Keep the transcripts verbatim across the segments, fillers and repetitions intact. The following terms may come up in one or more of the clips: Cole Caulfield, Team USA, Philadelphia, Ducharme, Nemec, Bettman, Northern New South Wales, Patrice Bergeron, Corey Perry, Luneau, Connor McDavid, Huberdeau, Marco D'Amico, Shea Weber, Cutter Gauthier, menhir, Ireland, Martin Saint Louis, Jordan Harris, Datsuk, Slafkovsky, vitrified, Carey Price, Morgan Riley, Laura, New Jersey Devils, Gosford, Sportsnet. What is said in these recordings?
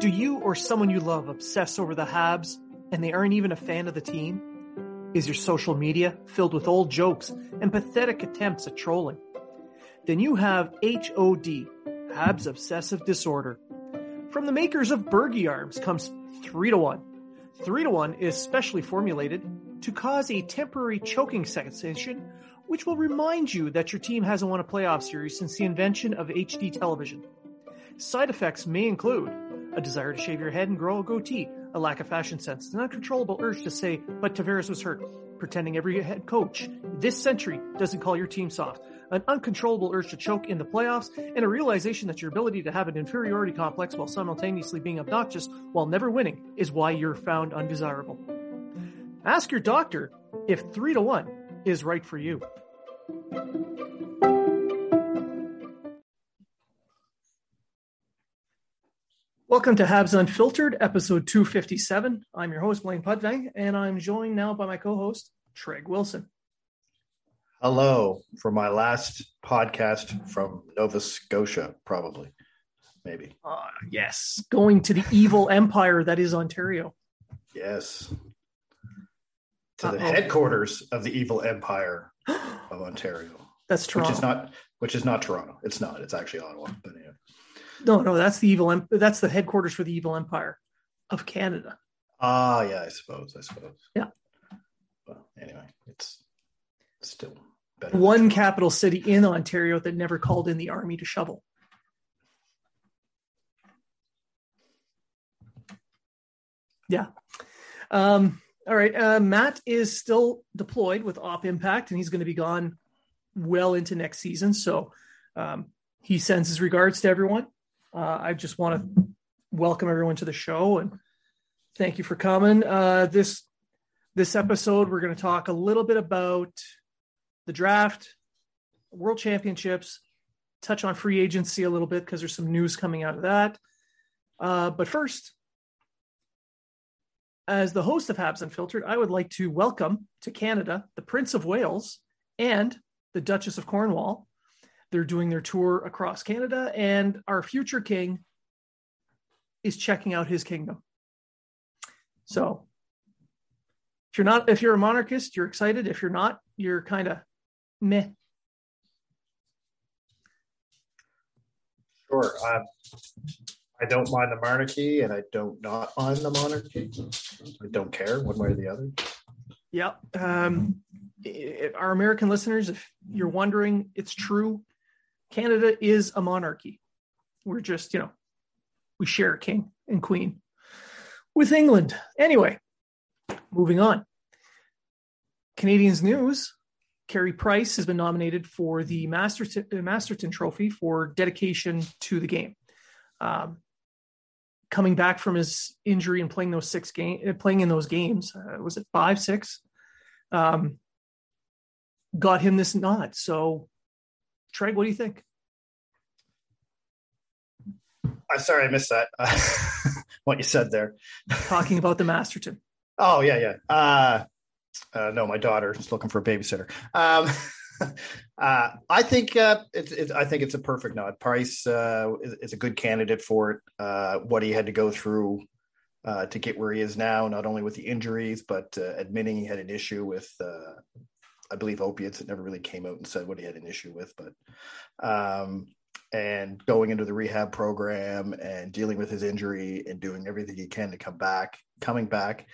Do you or someone you love obsess over the Habs and they aren't even a fan of the team? Is your social media filled with old jokes and pathetic attempts at trolling? Then you have H O D, Habs Obsessive Disorder. From the makers of Bergie Arms comes three to one. three to one is specially formulated to cause a temporary choking sensation, which will remind you that your team hasn't won a playoff series since the invention of H D television. Side effects may include a desire to shave your head and grow a goatee, a lack of fashion sense, an uncontrollable urge to say, but Tavares was hurt, pretending every head coach this century doesn't call your team soft, an uncontrollable urge to choke in the playoffs, and a realization that your ability to have an inferiority complex while simultaneously being obnoxious while never winning is why you're found undesirable. Ask your doctor if three to one is right for you. Welcome to Habs Unfiltered, episode two fifty-seven. I'm your host, Blaine Pudvang, and I'm joined now by my co-host, Treg Wilson. Hello from my last podcast from Nova Scotia, probably, maybe. Uh, yes, going to the evil empire that is Ontario. Yes, to Uh-oh. the headquarters of the evil empire of Ontario. That's Toronto. Which is not, which is not Toronto. It's not. It's actually Ottawa, but anyway. No, no, that's the evil. That's the headquarters for the evil empire of Canada. Ah, yeah, I suppose. I suppose. Yeah. Well, anyway, it's still better. One capital city in Ontario that never called in the army to shovel. Yeah. Um, all right. Uh, Matt is still deployed with Op Impact, and he's going to be gone well into next season. So um, he sends his regards to everyone. Uh, I just want to welcome everyone to the show and thank you for coming. Uh, this this episode, we're going to talk a little bit about the draft, World Championships, touch on free agency a little bit because there's some news coming out of that. Uh, but first, as the host of Habs Unfiltered, I would like to welcome to Canada the Prince of Wales and the Duchess of Cornwall. They're doing their tour across Canada, and our future king is checking out his kingdom. So if you're not, if you're a monarchist, you're excited. If you're not, you're kind of meh. Sure. Um, I don't mind the monarchy, and I don't not mind the monarchy. I don't care one way or the other. Yep. Um, our American listeners, if you're wondering, it's true. Canada is a monarchy. We're just, you know, we share a king and queen with England. Anyway, moving on. Canadians news. Carey Price has been nominated for the Masterton, Masterton Trophy for dedication to the game. Um, coming back from his injury and playing those six game, playing in those games, uh, was it five, six? Um, got him this nod. So, Treg, what do you think? I'm sorry, I missed that. Uh, what you said there. Talking about the Masterton. Oh, yeah, yeah. Uh, uh, no, my daughter is looking for a babysitter. Um, uh, I think uh, it's. It, I think it's a perfect nod. Price uh, is, is a good candidate for it. Uh, what he had to go through uh, to get where he is now, not only with the injuries, but uh, admitting he had an issue with, uh, I believe, opiates. It never really came out and said what he had an issue with, but um, and going into the rehab program and dealing with his injury and doing everything he can to come back, coming back.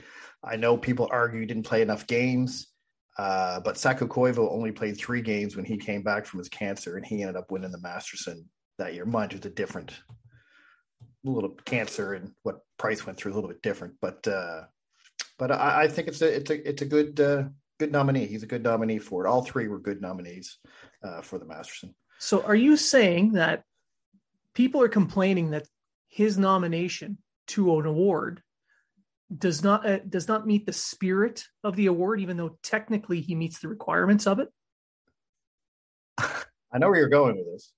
I know people argue he didn't play enough games. Uh, but Saku Koivu only played three games when he came back from his cancer, and he ended up winning the Masterton that year. Mind you, it's a different little cancer, and what Price went through is a little bit different. But uh, but I, I think it's a it's a it's a good uh, good nominee. He's a good nominee for it. All three were good nominees uh, for the Masterton. So, are you saying that people are complaining that his nomination to an award does not uh, does not meet the spirit of the award, even though technically he meets the requirements of it? I know where you're going with this.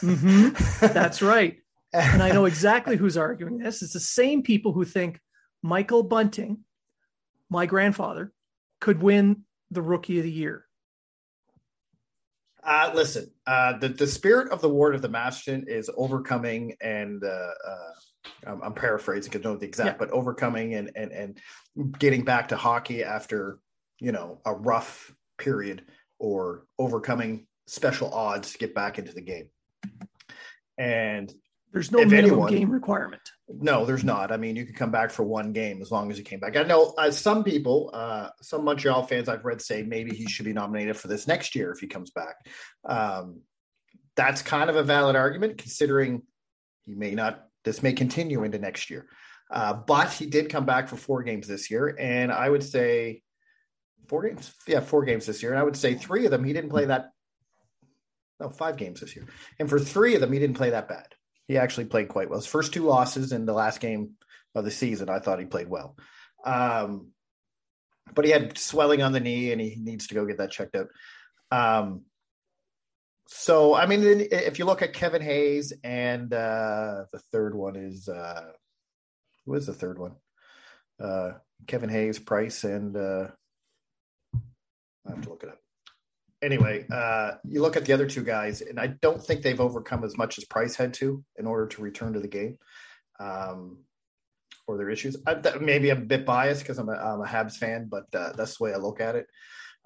Mm-hmm. That's right. And I know exactly who's arguing this. It's the same people who think Michael Bunting, my grandfather, could win the Rookie of the Year. Uh, listen, uh, the, the spirit of the award of the Masterton is overcoming and uh, uh, I'm, I'm paraphrasing because I don't know the exact, yeah. but overcoming and, and, and getting back to hockey after, you know, a rough period, or overcoming special odds to get back into the game. And there's no minimum anyone, game requirement. No, there's not. I mean, you could come back for one game as long as you came back. I know uh, some people, uh, some Montreal fans I've read say maybe he should be nominated for this next year if he comes back. Um, that's kind of a valid argument, considering he may not. This may continue into next year. Uh, but he did come back for four games this year. And I would say four games. Yeah, four games this year. And I would say three of them, he didn't play that. No, five games this year. And for three of them, he didn't play that bad. He actually played quite well. His first two losses in the last game of the season, I thought he played well. Um, but he had swelling on the knee and he needs to go get that checked out. Um, So, I mean, if you look at Kevin Hayes and uh, the third one is, uh, who is the third one? Uh, Kevin Hayes, Price, and uh, I have to look it up. Anyway, uh, you look at the other two guys, and I don't think they've overcome as much as Price had to in order to return to the game um, or their issues. I, maybe I'm a bit biased because I'm, I'm a Habs fan, but uh, that's the way I look at it.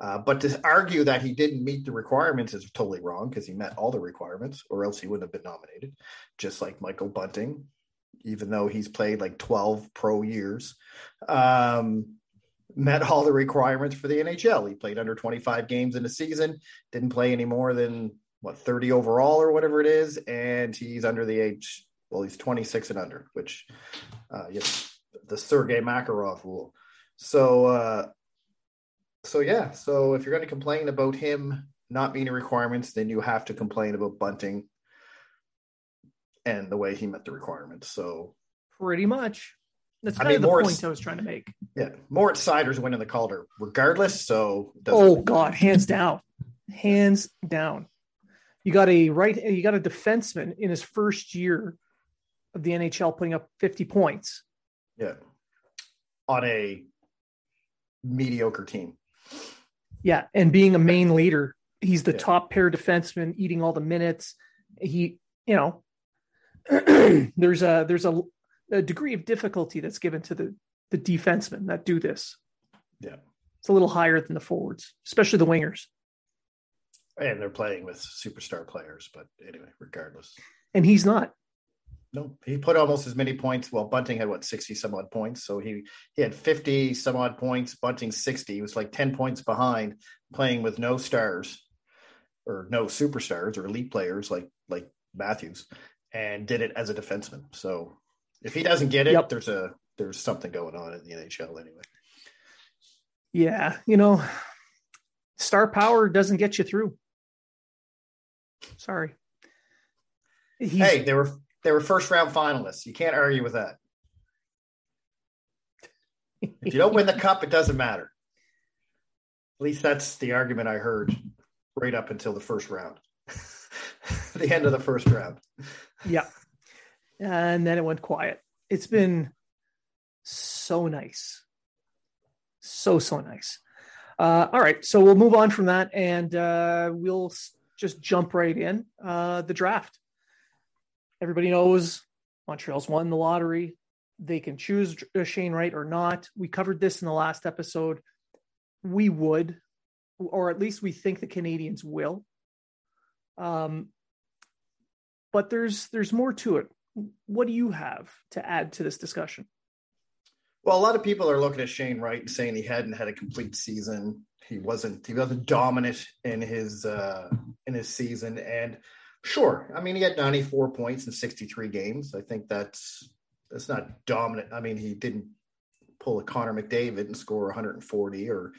Uh, but to argue that he didn't meet the requirements is totally wrong, because he met all the requirements, or else he wouldn't have been nominated, just like Michael Bunting, even though he's played like twelve pro years, um, met all the requirements for the N H L. He played under twenty-five games in a season, didn't play any more than, what, thirty overall or whatever it is, and he's under the age, well, he's twenty-six and under, which uh, yes, the Sergei Makarov rule. So, uh, So, yeah, so if you're going to complain about him not meeting requirements, then you have to complain about Bunting and the way he met the requirements. So pretty much. That's kind I mean, of the Moritz, point I was trying to make. Yeah, Moritz Sider's winning the Calder regardless, so... Oh, God, hands down. Hands down. You got a right. You got a defenseman in his first year of the N H L putting up fifty points. Yeah. On a mediocre team. Yeah, and being a main leader, he's the yeah. top pair defenseman, eating all the minutes. He, you know, there's a there's a, a degree of difficulty that's given to the the defensemen that do this. Yeah, it's a little higher than the forwards, especially the wingers. And they're playing with superstar players, but anyway, regardless. And he's not. No, he put almost as many points. Well, Bunting had, what, sixty-some-odd points? So he, he had fifty-some-odd points, Bunting sixty. He was like ten points behind, playing with no stars or no superstars or elite players like like Matthews, and did it as a defenseman. So if he doesn't get it, yep. there's a there's something going on in the N H L anyway. Yeah, you know, star power doesn't get you through. Sorry. He's, hey, they were... They were first-round finalists. You can't argue with that. If you don't win the cup, it doesn't matter. At least that's the argument I heard right up until the first round. The end of the first round. Yeah. And then it went quiet. It's been so nice. So, so nice. Uh, all right. So we'll move on from that and uh, we'll just jump right in. Uh, the draft. Everybody knows Montreal's won the lottery. They can choose Shane Wright or not. We covered this in the last episode. We would, or at least we think the Canadians will. Um, but there's, there's more to it. What do you have to add to this discussion? Well, a lot of people are looking at Shane Wright and saying he hadn't had a complete season. He wasn't, he wasn't dominant in his, uh, in his season. And sure, I mean, he had ninety-four points in sixty-three games. I think that's, that's not dominant. I mean, he didn't pull a Connor McDavid and score one hundred forty or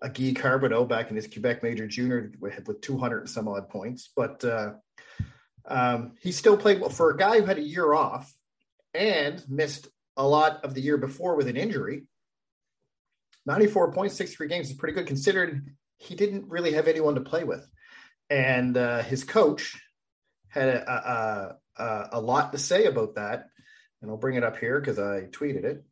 a Guy Carboneau back in his Quebec major junior with two hundred and some odd points. But uh, um, he still played well for a guy who had a year off and missed a lot of the year before with an injury. ninety-four points, sixty-three games is pretty good considering he didn't really have anyone to play with. And uh, his coach had a, a, a, a lot to say about that. And I'll bring it up here because I tweeted it.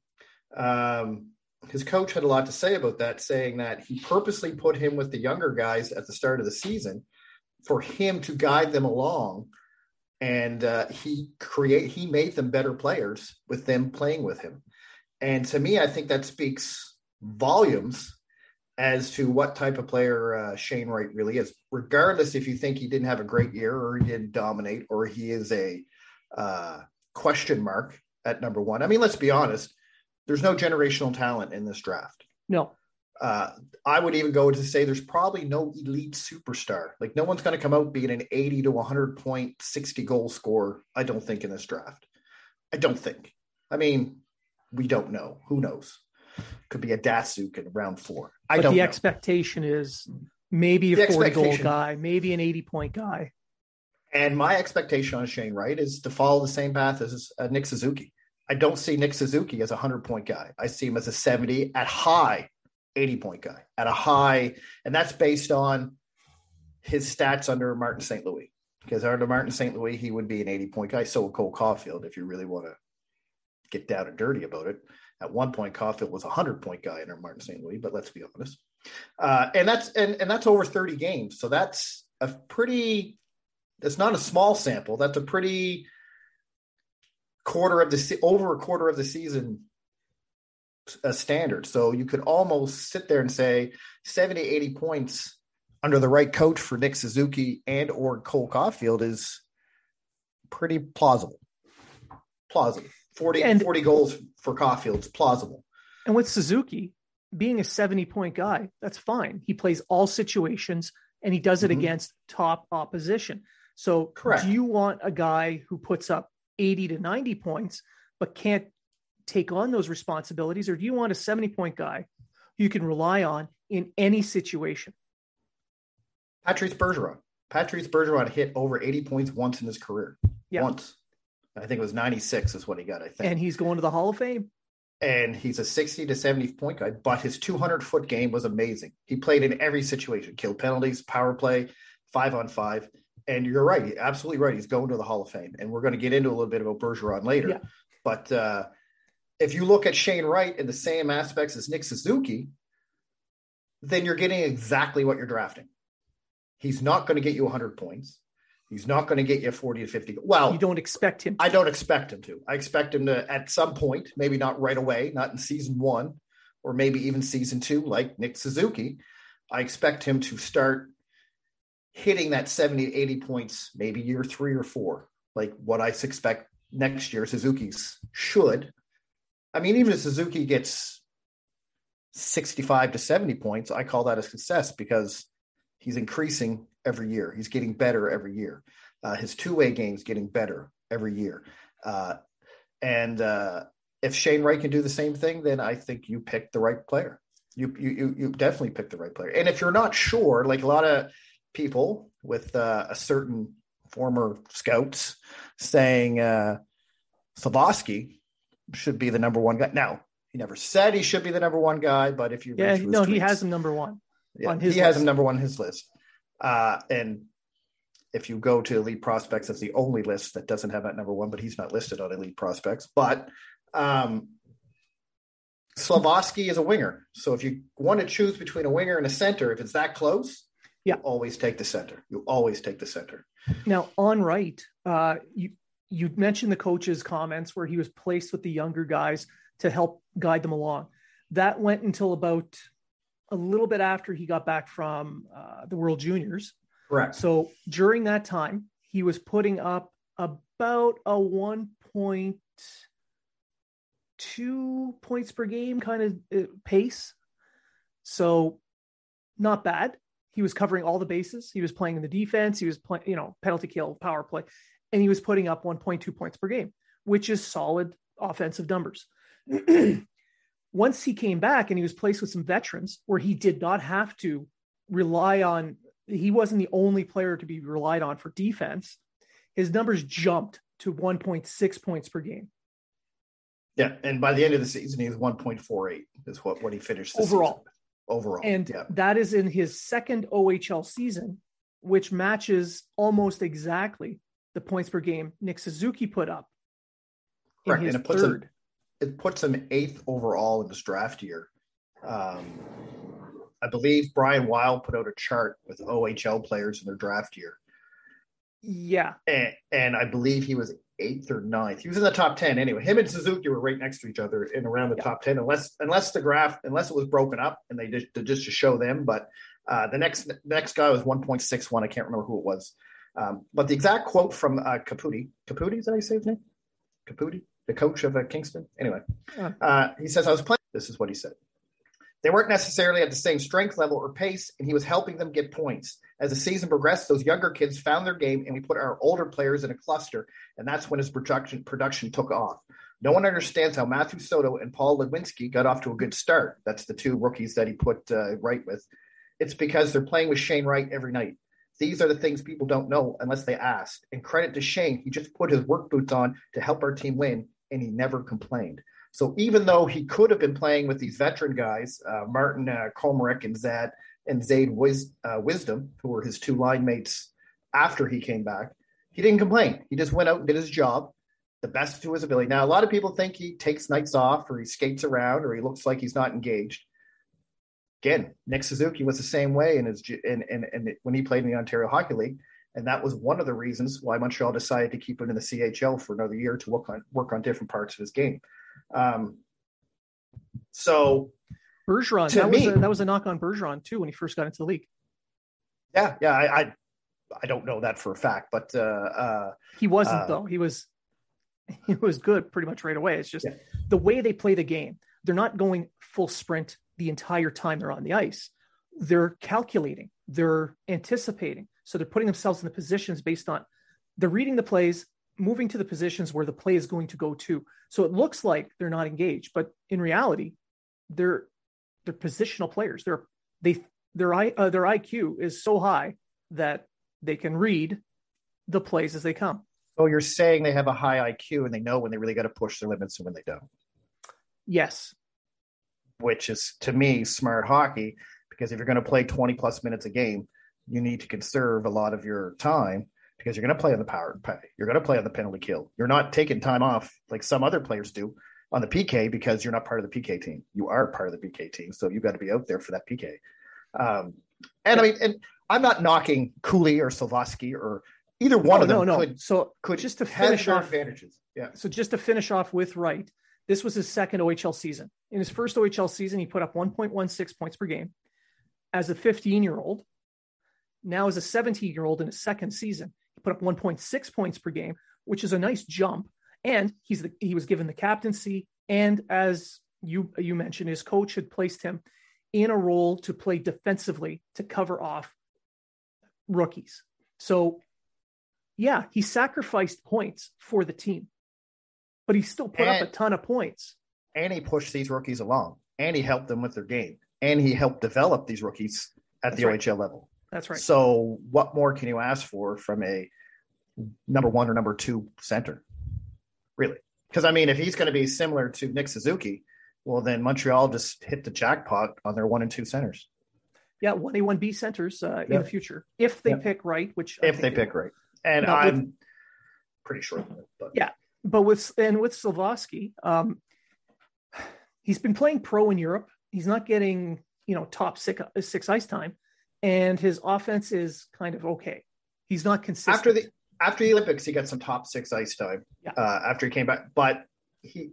Um, his coach had a lot to say about that, saying that he purposely put him with the younger guys at the start of the season for him to guide them along. And uh, he create he made them better players with them playing with him. And to me, I think that speaks volumes as to what type of player uh, Shane Wright really is, regardless if you think he didn't have a great year or he didn't dominate or he is a uh, question mark at number one. I mean, let's be honest. There's no generational talent in this draft. No. Uh, I would even go to say there's probably no elite superstar. Like no one's going to come out being an eighty to one hundred point, sixty goal scorer. I don't think in this draft. I don't think. I mean, we don't know. Who knows? Could be a Datsuk in round four. I but don't the know. Expectation is maybe a forty goal guy, maybe an eighty point guy. And my expectation on Shane Wright is to follow the same path as uh, Nick Suzuki. I don't see Nick Suzuki as a hundred point guy. I see him as a seventy at high eighty point guy at a high. And that's based on his stats under Martin Saint Louis, because under Martin Saint Louis, he would be an eighty point guy. So would Cole Caulfield. If you really want to get down and dirty about it, at one point, Caulfield was a hundred point guy under Martin Saint Louis, but let's be honest. Uh, and that's, and, and that's over thirty games. So that's a pretty, that's not a small sample. That's a pretty, quarter of the over a quarter of the season a standard. So you could almost sit there and say seventy, eighty points under the right coach for Nick Suzuki and or Cole Caulfield is pretty plausible. Plausible. forty, and, forty goals for Caulfield's plausible. And with Suzuki being a seventy-point guy, that's fine. He plays all situations and he does it mm-hmm. against top opposition. So correct. Do you want a guy who puts up eighty to ninety points, but can't take on those responsibilities? Or do you want a seventy point guy you can rely on in any situation? Patrice Bergeron. Patrice Bergeron hit over eighty points once in his career. Yeah. Once. I think it was ninety-six is what he got, I think. And he's going to the Hall of Fame. And he's a sixty to seventy point guy, but his two hundred foot game was amazing. He played in every situation, killed penalties, power play, five on five. And you're right. You're absolutely right. He's going to the Hall of Fame. And we're going to get into a little bit about Bergeron later. Yeah. But uh, if you look at Shane Wright in the same aspects as Nick Suzuki, then you're getting exactly what you're drafting. He's not going to get you one hundred points. He's not going to get you forty to fifty. Well, you don't expect him to. I don't expect him to. I expect him to at some point, maybe not right away, not in season one, or maybe even season two, like Nick Suzuki. I expect him to start hitting that seventy, eighty points, maybe year three or four, like what I suspect next year Suzuki's should. I mean, even if Suzuki gets sixty-five to seventy points, I call that a success because he's increasing every year. He's getting better every year. Uh, his two-way game's getting better every year. Uh, and uh, if Shane Wright can do the same thing, then I think you picked the right player. You, you, you definitely picked the right player. And if you're not sure, like a lot of people with uh, a certain former scouts saying uh, Slafkovsky should be the number one guy. Now, he never said he should be the number one guy, but if you yeah, read no, tweets, he has him number one yeah, on his he list. has him number one on his list. Uh, and if you go to Elite Prospects, that's the only list that doesn't have that number one, but he's not listed on Elite Prospects. But um, Slafkovsky is a winger. So if you want to choose between a winger and a center, if it's that close, yeah, you always take the center. You always take the center. Now, on right, uh, you you mentioned the coach's comments where he was placed with the younger guys to help guide them along. That went until about a little bit after he got back from uh, the World Juniors. Correct. So during that time, he was putting up about a one point two points per game kind of uh, pace. So not bad. He was covering all the bases. He was playing in the defense. He was playing, you know, penalty kill, power play, and he was putting up one point two points per game, which is solid offensive numbers. Once he came back and he was placed with some veterans where he did not have to rely on, he wasn't the only player to be relied on for defense. His numbers jumped to one point six points per game. Yeah. And by the end of the season, he was one point four eight is what, what he finished this overall. Season. Overall. And yeah. That is in his second O H L season, which matches almost exactly the points per game Nick Suzuki put up. Correct. And it puts third. Him, it puts him eighth overall in this draft year. Um, I believe Brian Weil put out a chart with O H L players in their draft year. Yeah. And, and I believe he was eighth or ninth. He was in the top ten anyway. Him and Suzuki were right next to each other in around the yeah. top ten, unless unless the graph, unless it was broken up and they just, just to show them. But uh, the next the next guy was one point six one. I can't remember who it was. Um, but the exact quote from uh, Caputi, Caputi, is that how you say his name? Caputi, the coach of uh, Kingston. Anyway, yeah. uh, he says, I was playing. This is what he said. They weren't necessarily at the same strength level or pace, and he was helping them get points. As the season progressed, those younger kids found their game, and we put our older players in a cluster, and that's when his production production took off. No one understands how Matthew Soto and Paul Lewinsky got off to a good start. That's the two rookies that he put uh, right with. It's because they're playing with Shane Wright every night. These are the things people don't know unless they ask. And credit to Shane, he just put his work boots on to help our team win, and he never complained. So even though he could have been playing with these veteran guys, uh, Martin uh, Komarek and Zad and Zaid Wis- uh, Wisdom, who were his two line mates after he came back, he didn't complain. He just went out and did his job the best to his ability. Now, a lot of people think he takes nights off or he skates around or he looks like he's not engaged. Again, Nick Suzuki was the same way in his, in, in, in, when he played in the Ontario Hockey League. And that was one of the reasons why Montreal decided to keep him in the C H L for another year to work on work on different parts of his game. Um, so Bergeron, that, me, was a, that was a knock on Bergeron too, when he first got into the league. Yeah. Yeah. I, I, I don't know that for a fact, but, uh, uh, he wasn't uh, though. He was, he was good pretty much right away. It's just yeah. the way they play the game. They're not going full sprint the entire time they're on the ice. They're calculating, they're anticipating. So they're putting themselves in the positions based on they're reading the plays, moving to the positions where the play is going to go to. So it looks like they're not engaged, but in reality, they're, they're positional players. They're, they, their, uh, their I Q is so high that they can read the plays as they come. Oh, you're saying they have a high I Q and they know when they really got to push their limits and when they don't. Yes. Which is, to me, smart hockey, because if you're going to play twenty plus minutes a game, you need to conserve a lot of your time. Because you're going to play on the power play. You're going to play on the penalty kill. You're not taking time off like some other players do on the P K because you're not part of the P K team. You are part of the P K team, so you've got to be out there for that P K. Um, and I mean, and I'm not knocking Cooley or Slafkovsky or either one no, of them. No, no. Could, so could just to finish off advantages. Yeah. So just to finish off with Wright, this was his second O H L season. In his first O H L season, he put up one point one six points per game as a fifteen-year-old. Now as a seventeen-year-old in his second season. Put up one point six points per game, which is a nice jump. And he's the, he was given the captaincy. And as you you mentioned, his coach had placed him in a role to play defensively to cover off rookies. So, yeah, he sacrificed points for the team, but he still put and, up a ton of points. And he pushed these rookies along, and he helped them with their game, and he helped develop these rookies at That's the right. O H L level. That's right. So what more can you ask for from a number one or number two center, really? Because, I mean, if he's going to be similar to Nick Suzuki, well, then Montreal just hit the jackpot on their one and two centers. Yeah, one A, one B centers uh, yep. in the future, if they yep. pick right, which I if they pick will. Right. And now, I'm with, pretty sure. But. Yeah, but with and with Slafkovsky, um, he's been playing pro in Europe. He's not getting, you know, top six, six ice time, and his offense is kind of okay. He's not consistent. After the after the Olympics, he got some top six ice time yeah. uh, after he came back. But he,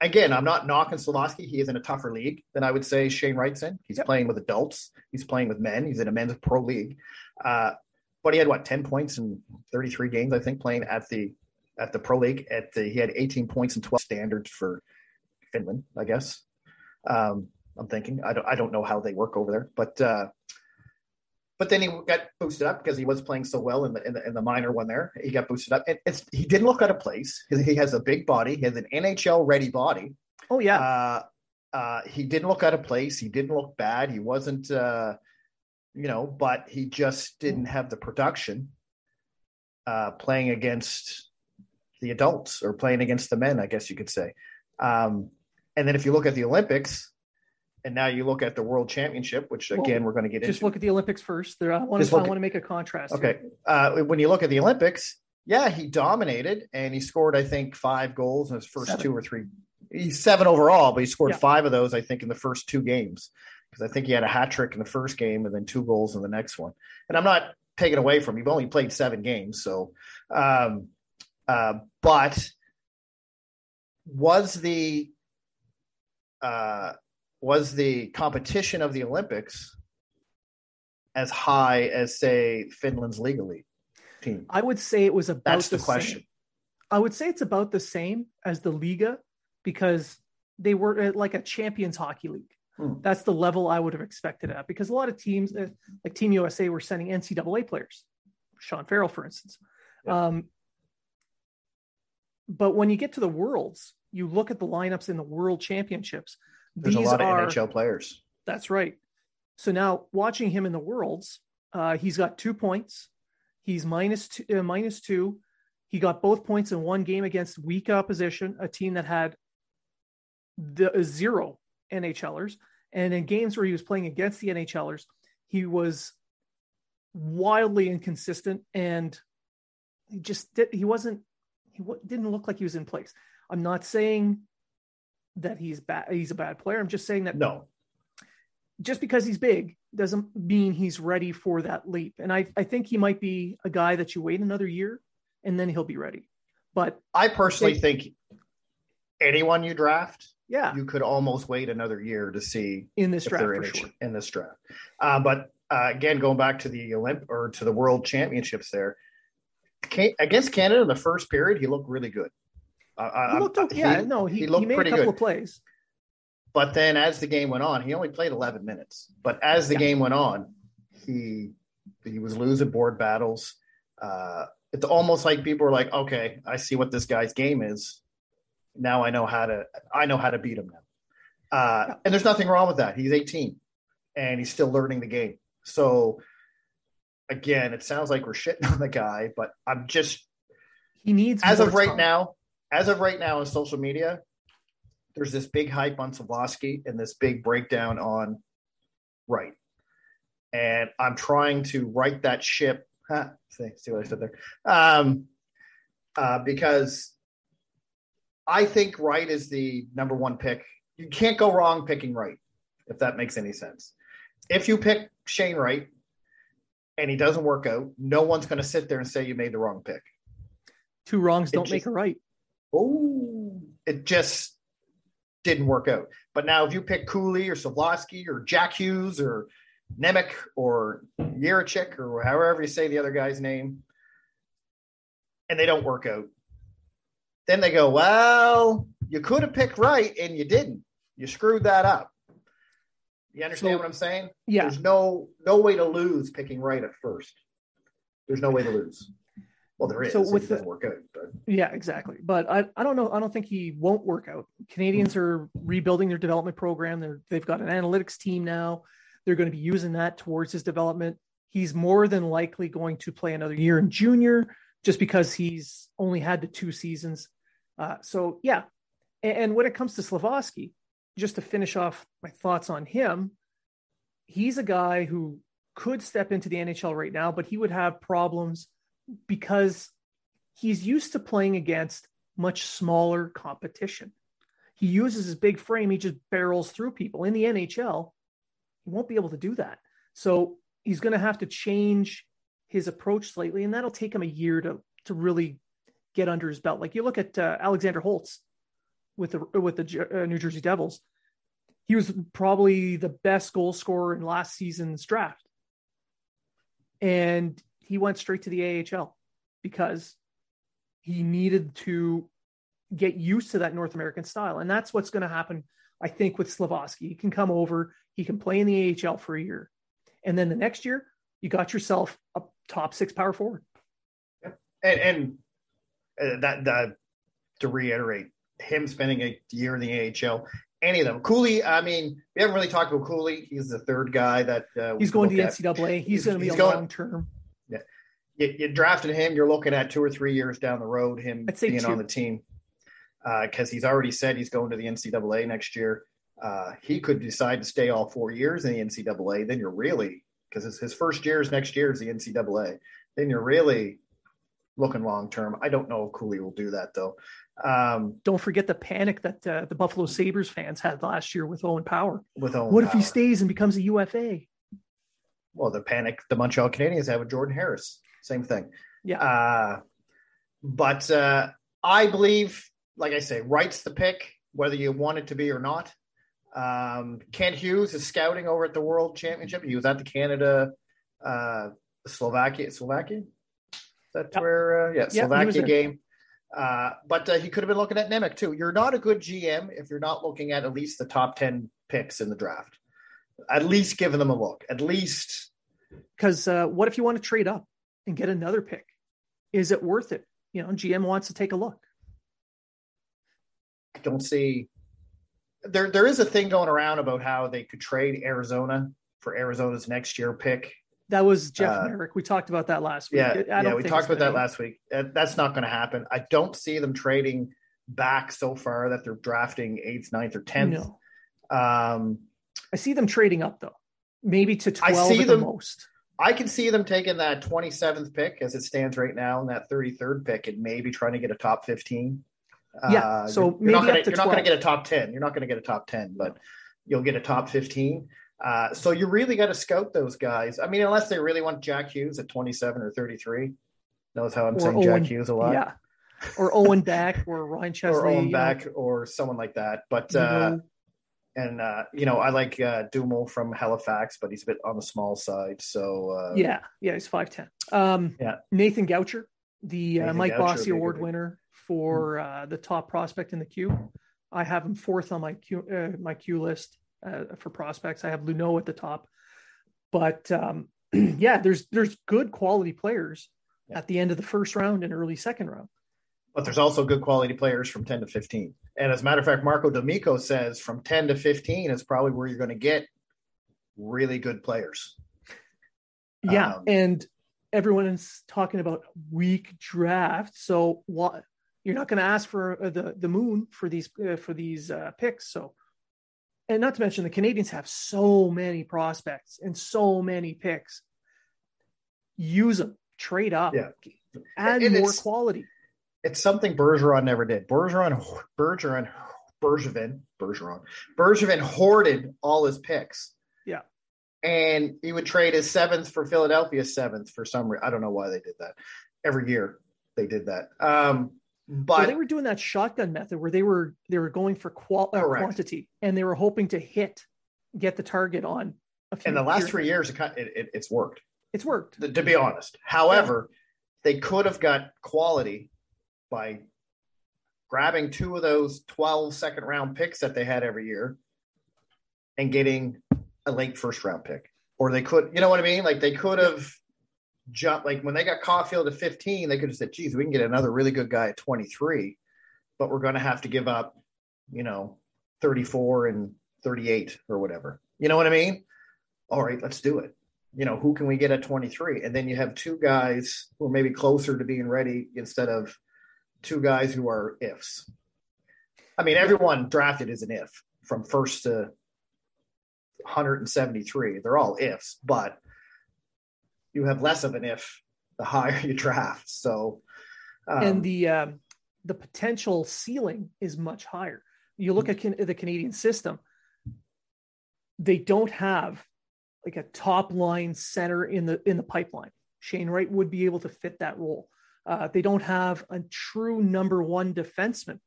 again, I'm not knocking Slafkovsky. He is in a tougher league than I would say Shane Wright's in. He's yep. playing with adults. He's playing with men. He's in a men's pro league. Uh, but he had, what, ten points in thirty-three games, I think, playing at the at the pro league. At the, he had eighteen points and twelve standards for Finland, I guess. Um, I'm thinking. I don't I don't know how they work over there. But uh, but then he got boosted up because he was playing so well in the in the, in the minor one there. He got boosted up. And it's, he didn't look out of place. He has a big body. He has an N H L-ready body. Oh, yeah. Uh, uh, he didn't look out of place. He didn't look bad. He wasn't, uh, you know, but he just didn't have the production uh, playing against the adults or playing against the men, I guess you could say. Um, and then if you look at the Olympics, and now you look at the World Championship, which, again, well, we're going to get just into. Just look at the Olympics first. There, I want to, I want at, to make a contrast. Okay. Uh, when you look at the Olympics, yeah, he dominated, and he scored, I think, five goals in his first seven. two or three. He's seven overall, but he scored yeah. five of those, I think, in the first two games. Because I think he had a hat trick in the first game and then two goals in the next one. And I'm not taking away from him. He's only played seven games. So, um, uh, but was the uh, – was the competition of the Olympics as high as, say, Finland's Liiga league team? I would say it was about That's the, the question. Same. I would say it's about the same as the Liiga because they were like a Champions Hockey League. Hmm. That's the level I would have expected at because a lot of teams like Team U S A were sending N C double A players, Sean Farrell, for instance. Yeah. Um, but when you get to the Worlds, you look at the lineups in the World Championships. There's These a lot of are, N H L players. That's right. So now watching him in the Worlds, uh, he's got two points. He's minus two, uh, minus two. He got both points in one game against weak opposition, a team that had the, uh, zero NHLers. And in games where he was playing against the NHLers, he was wildly inconsistent and he just did, he wasn't, he w- didn't look like he was in place. I'm not saying that he's bad, he's a bad player. I'm just saying that no, just because he's big doesn't mean he's ready for that leap. And I, I think he might be a guy that you wait another year and then he'll be ready. But I personally think, think anyone you draft, yeah, you could almost wait another year to see in this draft for sure. in this draft. Uh, but uh, again, going back to the Olymp or to the World Championships there against Canada in the first period, he looked really good. Uh, he looked okay. Yeah, no, he, he, looked he made pretty a couple good. of plays. But then as the game went on, he only played eleven minutes. But as the yeah. game went on, he he was losing board battles. Uh, it's almost like people were like, okay, I see what this guy's game is. Now I know how to I know how to beat him now. Uh, yeah. And there's nothing wrong with that. He's eighteen, and he's still learning the game. So, again, it sounds like we're shitting on the guy, but I'm just – he needs as of right time. now – As of right now on social media, there's this big hype on Slafkovsky and this big breakdown on Wright. And I'm trying to right that ship. Huh, see, see what I said there? Um, uh, because I think Wright is the number one pick. You can't go wrong picking Wright, if that makes any sense. If you pick Shane Wright and he doesn't work out, no one's going to sit there and say you made the wrong pick. Two wrongs don't just, make a right. Oh, it just didn't work out. But now if you pick Cooley or Slafkovsky or Jack Hughes or Nemec or Jiřídek or however you say the other guy's name, and they don't work out, then they go, well, you could have picked right and you didn't. You screwed that up. You understand so, what I'm saying? Yeah. There's no no way to lose picking right at first. There's no way to lose. Well, there is. So with the, work out, but. Yeah, exactly. But I, I don't know. I don't think he won't work out. Canadians are rebuilding their development program. They're, they've got an analytics team now. They're going to be using that towards his development. He's more than likely going to play another year in junior just because he's only had the two seasons. Uh, so, yeah. And, and when it comes to Slafkovsky, just to finish off my thoughts on him, he's a guy who could step into the N H L right now, but he would have problems because he's used to playing against much smaller competition. He uses his big frame. He just barrels through people. In the N H L, he won't be able to do that. So he's going to have to change his approach slightly, and that'll take him a year to to really get under his belt. Like you look at uh, Alexander Holtz with the with the uh, New Jersey Devils. He was probably the best goal scorer in last season's draft. And he went straight to the A H L because he needed to get used to that North American style. And that's what's going to happen, I think, with Slafkovsky. He can come over, he can play in the A H L for a year. And then the next year, you got yourself a top six power forward. Yep. And, and that, that, to reiterate, him spending a year in the A H L – any of them. Cooley, I mean, we haven't really talked about Cooley. He's the third guy that uh, he's going to the N C double A. He's, he's going to be a long term. Yeah, you, you drafted him. You're looking at two or three years down the road, him being two. on the team, because uh, he's already said he's going to the N C double A next year. Uh, he could decide to stay all four years in the N C double A. Then you're really, because his first year is next year is the N C double A. Then you're really looking long term. I don't know if Cooley will do that though. Um, don't forget the panic that uh, the Buffalo Sabres fans had last year with Owen Power. With Owen what Power. If he stays and becomes a U F A? Well, the panic the Montreal Canadiens had with Jordan Harris. Same thing. Yeah. Uh, but uh, I believe, like I say, Wright's the pick, whether you want it to be or not. Um, Kent Hughes is scouting over at the World Championship. He was at the Canada, uh, Slovakia. Slovakia? That's yep. where, uh, yeah, yep, Slovakia game. Uh, but uh, he could have been looking at Nemec too. You're not a good G M if you're not looking at at least the top ten picks in the draft. At least giving them a look. At least. Because uh, what if you want to trade up and get another pick? Is it worth it? You know, G M wants to take a look. I don't see. There, there is a thing going around about how they could trade Arizona for Arizona's next year pick. That was Jeff uh, Merrick. We talked about that last week. Yeah, I don't yeah we talked about that happen. last week. That's not going to happen. I don't see them trading back so far that they're drafting eighth, ninth, or tenth. No. Um, I see them trading up, though, maybe to twelve I see at them, the most. I can see them taking that twenty-seventh pick as it stands right now and that thirty-third pick and maybe trying to get a top fifteen. Yeah, uh, so you're, maybe you're not going to you're not gonna get a top ten. You're not going to get a top ten, but you'll get a top fifteen. Uh, so you really got to scout those guys. I mean, unless they really want Jack Hughes at twenty-seven or thirty-three. Knows how I'm or saying Owen, Jack Hughes a lot. Yeah. Or Owen Back or Ryan Chesley. Or Owen Back know. or someone like that. But, mm-hmm. uh, and, uh, you know, I like uh, Dumel from Halifax, but he's a bit on the small side. So, uh, yeah. Yeah. He's five ten. Um, yeah. Nathan Gauthier, the Nathan uh, Mike Gauthier Bossy Award big winner for uh, the top prospect in the queue. I have him fourth on my queue, uh, my queue list. Uh, for prospects. I have Luneau at the top, but um, yeah, there's, there's good quality players yeah. at the end of the first round and early second round. But there's also good quality players from ten to fifteen. And as a matter of fact, Marco D'Amico says from ten to fifteen is probably where you're going to get really good players. Yeah. Um, and everyone is talking about weak draft. So what you're not going to ask for the, the moon for these, uh, for these uh, picks. So, and not to mention the Canadians have so many prospects and so many picks. Use them, trade up, yeah. add and more it's, quality. It's something Bergeron never did. Bergeron, Bergeron, Bergevin, Bergeron, Bergevin hoarded all his picks. Yeah. And he would trade his seventh for Philadelphia's seventh for some reason. I don't know why they did that. Every year they did that. Um, But well, they were doing that shotgun method where they were they were going for qual- uh, quantity and they were hoping to hit, get the target on. A few and the last years. three years, it, it, it's worked. It's worked. To, to be honest. However, yeah. they could have got quality by grabbing two of those twelve second round picks that they had every year and getting a late first round pick. Or they could, you know what I mean? Like they could have... Yeah. Jump like when they got Caulfield at fifteen, they could have said, geez, we can get another really good guy at twenty-three, but we're going to have to give up, you know, thirty-four and thirty-eight or whatever. You know what I mean? All right, let's do it. You know, who can we get at twenty-three? And then you have two guys who are maybe closer to being ready instead of two guys who are ifs. I mean, everyone drafted is an if from first to one hundred seventy-three. They're all ifs, but you have less of an if the higher you draft. So, um, and the um, the potential ceiling is much higher. you look at can, the Canadian system, they don't have like a top line center in the, in the pipeline. Shane Wright would be able to fit that role. Uh, they don't have a true number one defenseman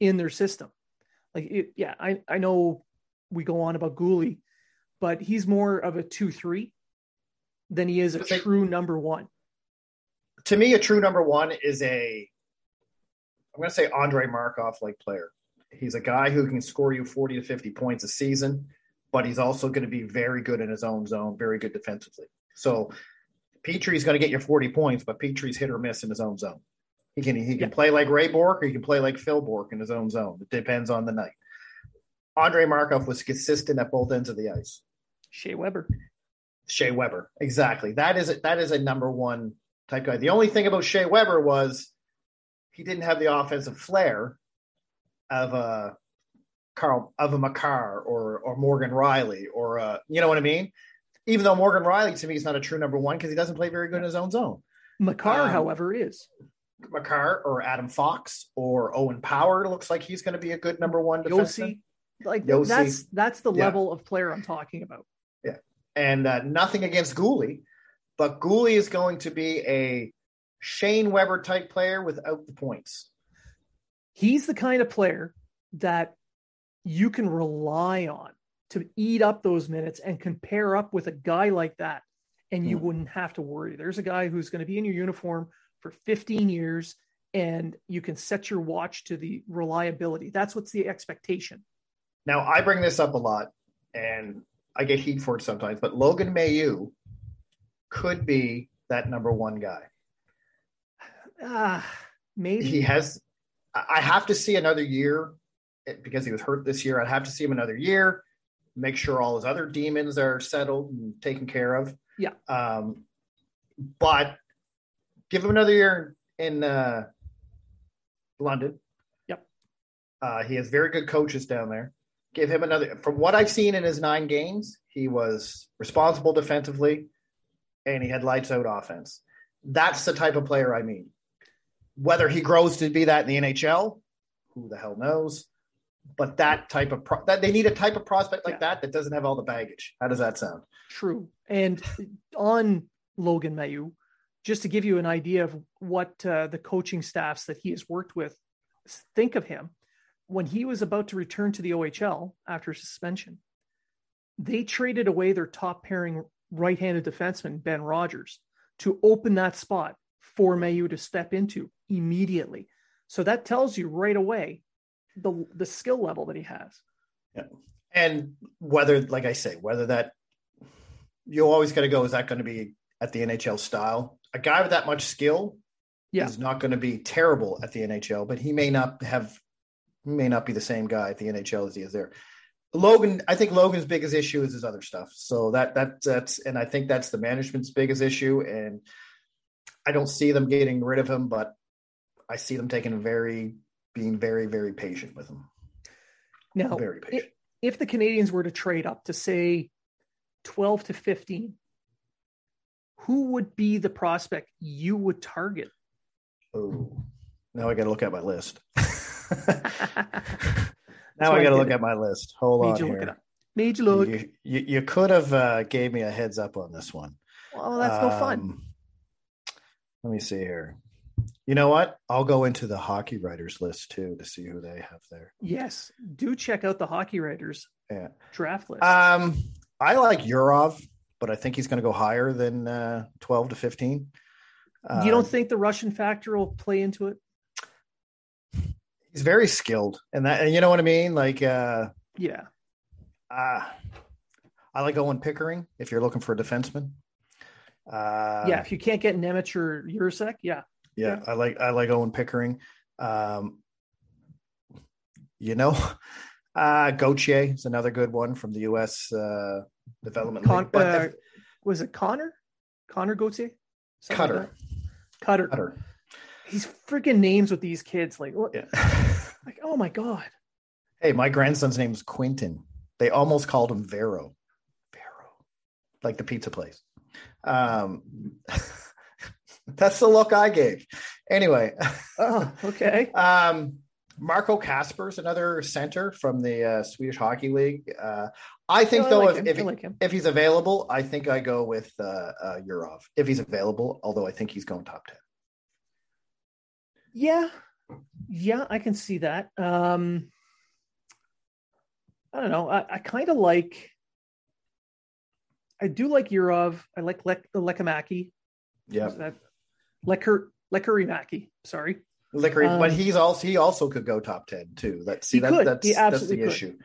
in their system. Like, it, yeah, I, I know we go on about Cooley, but he's more of a two, three than he is a true number one. To me, a true number one is a, I'm going to say Andrei Markov-like player. He's a guy who can score you forty to fifty points a season, but he's also going to be very good in his own zone, very good defensively. So Petrie's going to get you forty points, but Petrie's hit or miss in his own zone. He can he can yeah. play like Ray Bourque, or he can play like Phil Bourque in his own zone. It depends on the night. Andrei Markov was consistent at both ends of the ice. Shea Weber. Shea Weber, exactly. That is a, that is a number one type guy. The only thing about Shea Weber was he didn't have the offensive flair of a Carl of a Makar or or Morgan Riley or a, you know what I mean. Even though Morgan Riley to me is not a true number one because he doesn't play very good in his own zone. Makar, um, however, is. Makar or Adam Fox or Owen Power looks like he's going to be a good number one defenseman. Like Yossi. that's that's the yeah. level of player I'm talking about. Yeah, and uh, nothing against Cooley, but Cooley is going to be a Shane Weber type player without the points. He's the kind of player that you can rely on to eat up those minutes and compare up with a guy like that, and you mm. wouldn't have to worry. There's a guy who's going to be in your uniform for fifteen years, and you can set your watch to the reliability. That's what's the expectation. Now, I bring this up a lot, and I get heat for it sometimes, but Logan Mailloux could be that number one guy. Uh, maybe. He has – I have to see another year because he was hurt this year. I'd have to see him another year, make sure all his other demons are settled and taken care of. Yeah. Um, but – give him another year in uh, London. Yep. Uh, he has very good coaches down there. Give him another. From what I've seen in his nine games, he was responsible defensively, and he had lights out offense. That's the type of player I mean. Whether he grows to be that in the N H L, who the hell knows? But that type of pro- that they need a type of prospect like yeah. that that doesn't have all the baggage. How does that sound? True. And on Logan Mailloux, just to give you an idea of what uh, the coaching staffs that he has worked with think of him, when he was about to return to the O H L after suspension, they traded away their top pairing right-handed defenseman, Ben Rogers, to open that spot for Mailloux to step into immediately. So that tells you right away the the skill level that he has. Yeah. And whether, like I say, whether that, you always got to go, is that going to be at the N H L style? A guy with that much skill yeah. is not going to be terrible at the N H L, but he may not have, he may not be the same guy at the N H L as he is there. Logan, I think Logan's biggest issue is his other stuff. So that, that that's, and I think that's the management's biggest issue. And I don't see them getting rid of him, but I see them taking very, being very, very patient with him. Now, very patient. If, if the Canadians were to trade up to say twelve to fifteen, who would be the prospect you would target? Oh, now I got to look at my list. now I got to look it. at my list. Hold Made on you here. Look it up. Made you look. You, you, you could have uh, gave me a heads up on this one. Oh, that's um, no fun. Let me see here. You know what? I'll go into the Hockey Writers list too to see who they have there. Yes, do check out the Hockey Writers yeah. draft list. Um, I like Yurov, but I think he's going to go higher than uh, twelve to fifteen. Uh, you don't think the Russian factor will play into it? He's very skilled, and that, and you know what I mean. Like, uh, yeah, uh, I like Owen Pickering if you're looking for a defenseman. Uh, yeah, if you can't get Nemec or Jiřídek, yeah. yeah, yeah, I like I like Owen Pickering. Um, you know, uh, Gauthier is another good one from the U S. Uh, Development Con- but uh, if, was it Connor? Connor Gauthier? Cutter. Like Cutter. Cutter. He's freaking names with these kids. Like, what? Yeah. Like, oh my God. Hey, my grandson's name is Quentin. They almost called him Vero. Vero. Like the pizza place. Um, that's the look I gave. Anyway. Oh, okay. um, Marco Kasper's another center from the uh, Swedish Hockey League. Uh, I think, no, though, I like if if, like if he's available, I think I go with uh, uh, Yurov if he's available, although I think he's going top ten. Yeah. Yeah, I can see that. Um, I don't know. I, I kind of like... I do like Yurov. I like Le- Lekkerimäki. Yeah. Lekker Lekkerimäki. Sorry. Lekkerimäki, um, but he's also he also could go top ten too. That's see that could. that's that's the could. issue.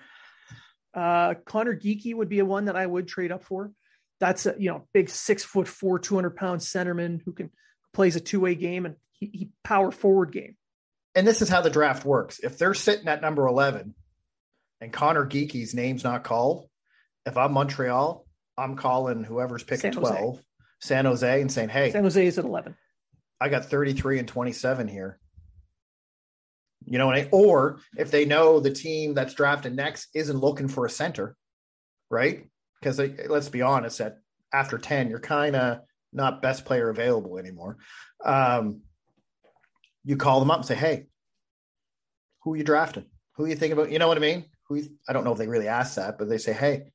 Uh, Connor Geekie would be a one that I would trade up for. That's a you know big six foot four, two hundred pound centerman who can plays a two way game and he, he power forward game. And this is how the draft works. If they're sitting at number eleven, and Connor Geekie's name's not called, if I'm Montreal, I'm calling whoever's picking twelve, San Jose, and saying, hey, San Jose is at eleven. I got thirty-three and twenty-seven here. You know, and I, or if they know the team that's drafted next isn't looking for a center, right? Because let's be honest, at after ten, you're kind of not best player available anymore. Um, you call them up and say, hey, who are you drafting? Who are you thinking about? You know what I mean? Who you, I don't know if they really ask that, but they say, hey,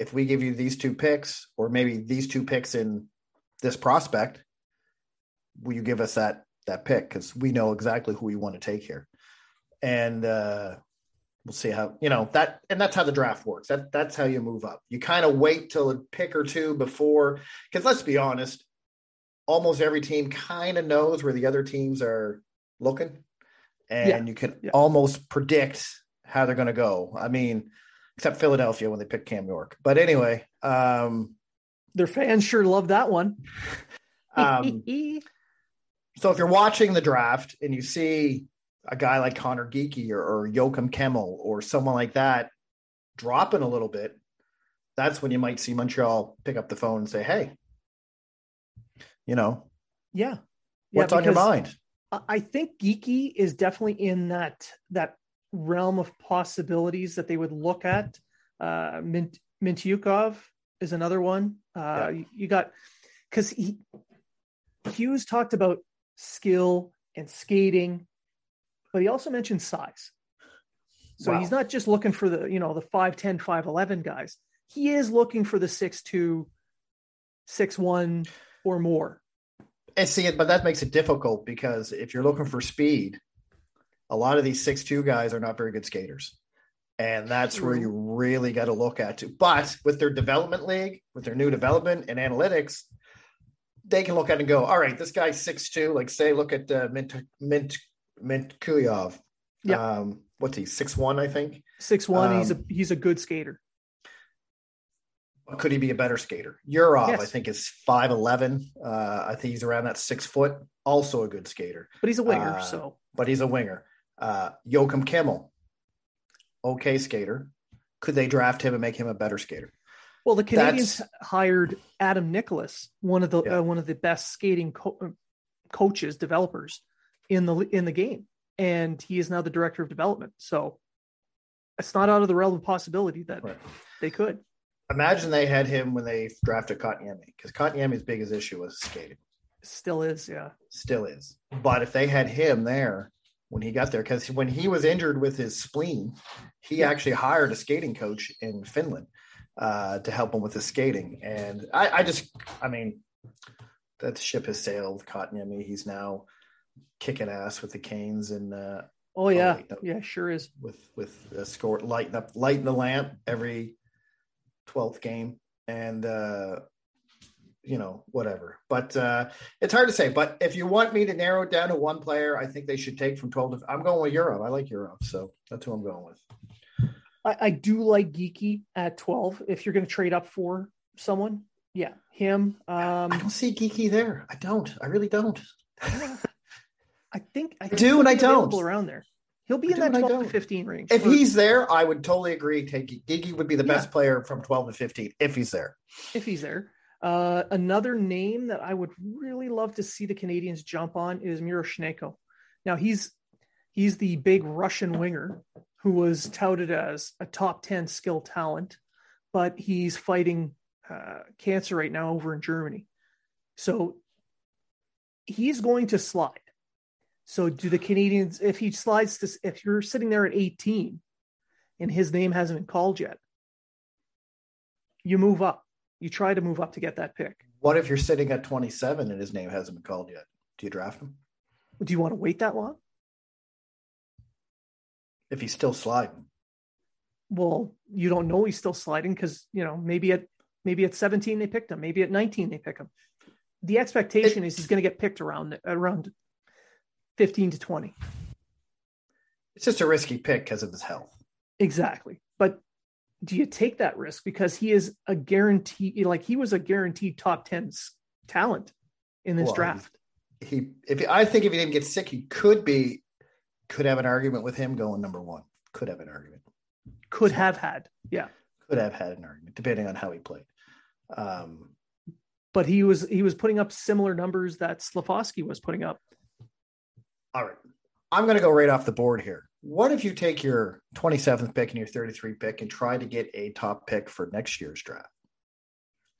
if we give you these two picks or maybe these two picks in this prospect, will you give us that, that pick? Because we know exactly who we want to take here. And uh, we'll see how, you know, that, and that's how the draft works. That That's how you move up. You kind of wait till a pick or two before, because let's be honest, almost every team kind of knows where the other teams are looking and yeah. you can yeah. almost predict how they're going to go. I mean, except Philadelphia when they picked Cam York. But anyway. Um, Their fans sure love that one. um, so if you're watching the draft and you see a guy like Connor Geekie or, or Joakim Kemmel or someone like that dropping a little bit, that's when you might see Montreal pick up the phone and say, hey, you know. Yeah. What's yeah, on your mind? I think Geekie is definitely in that that realm of possibilities that they would look at. Uh, Mint, Mintyukov is another one. Uh, yeah. You got, because he, Hughes talked about skill and skating, but he also mentioned size. So wow. he's not just looking for the, you know, the five ten, five eleven guys. He is looking for the six two, six one or more. And see, but that makes it difficult because if you're looking for speed, a lot of these six two guys are not very good skaters. And that's where you really got to look at too. But with their development league, with their new development and analytics, they can look at it and go, all right, this guy's six two. Like say, look at uh, Mint, Mint, Mint Kuyov. Yeah. Um, what's he? six one, I think. six one. Um, he's a, he's a good skater. Could he be a better skater? Yurov, yes. I think is five eleven. Uh, I think he's around that six foot. Also a good skater, but he's a winger. Uh, so, but he's a winger. Uh, Joakim Kemmel, okay skater. Could they draft him and make him a better skater? Well, the Canadians That's... hired Adam Nicholas, one of the yeah. uh, one of the best skating co- coaches, developers in the in the game, and he is now the director of development. So it's not out of the realm of possibility that right. they could. Imagine they had him when they drafted Kotkaniemi, because Kotkaniemi's biggest issue was skating. Still is, yeah. Still is. But if they had him there. When he got there, because when he was injured with his spleen, he yeah. actually hired a skating coach in Finland uh, to help him with his skating. And I, I just, I mean, that ship has sailed. Kotkaniemi, he's now kicking ass with the Canes and uh, oh yeah, oh, yeah, sure is with with a score lighting up, lighting the lamp every twelfth game, and uh, you know, whatever, but uh, it's hard to say, but if you want me to narrow it down to one player, I think they should take from twelve to, I'm going with Yurov. I like Yurov. So that's who I'm going with. I, I do like Geekie at twelve. If you're going to trade up for someone. Yeah. Him. Um, I don't see Geekie there. I don't, I really don't. I think I, I do. And I don't around there. He'll be I in that twelve to fifteen range. If or, he's there, I would totally agree. Take Geekie would be the yeah. best player from twelve to fifteen. If he's there, if he's there. Uh, another name that I would really love to see the Canadians jump on is Miroshnikov. Now he's, he's the big Russian winger who was touted as a top ten skill talent, but he's fighting uh, cancer right now over in Germany. So he's going to slide. So do the Canadians, if he slides this, if you're sitting there at eighteen and his name hasn't been called yet, you move up. You try to move up to get that pick. What if you're sitting at twenty-seven and his name hasn't been called yet? Do you draft him? Do you want to wait that long? If he's still sliding. Well, you don't know he's still sliding because, you know, maybe at maybe at seventeen they picked him. Maybe at nineteen they pick him. The expectation it, is he's going to get picked around around fifteen to twenty. It's just a risky pick because of his health. Exactly. But do you take that risk? Because he is a guarantee, like he was a guaranteed top ten talent in this well, draft. He, if I think if he didn't get sick, he could be, could have an argument with him going number one. Could have an argument. Could so, have had, yeah. Could have had an argument, depending on how he played. Um, but he was he was putting up similar numbers that Slafkovsky was putting up. All right, I'm going to go right off the board here. What if you take your twenty-seventh pick and your thirty-three pick and try to get a top pick for next year's draft?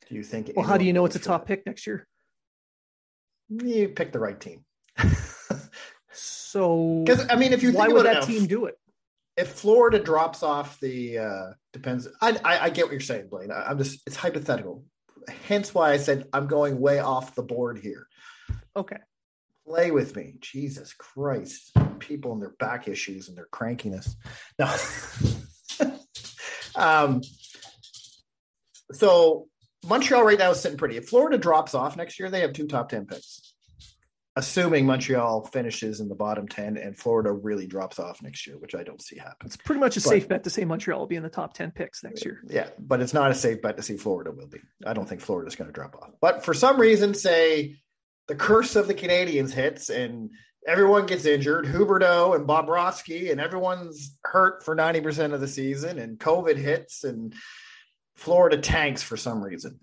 Do you think? Well, how do you know it's a top pick next year? You pick the right team. So, because I mean, if you why think would that team do it? If Florida drops off the uh, depends, I, I I get what you're saying, Blaine. I, I'm just it's hypothetical. Hence why I said I'm going way off the board here. Okay. Play with me. Jesus Christ. People and their back issues and their crankiness. No. um, so Montreal right now is sitting pretty. If Florida drops off next year, they have two top ten picks. Assuming Montreal finishes in the bottom ten and Florida really drops off next year, which I don't see happen. It's pretty much a but, safe bet to say Montreal will be in the top ten picks next year. Yeah, but it's not a safe bet to see Florida will be. I don't think Florida's going to drop off. But for some reason, say the curse of the Canadiens hits and everyone gets injured. Huberdeau and Bobrovsky and everyone's hurt for ninety percent of the season and COVID hits and Florida tanks for some reason.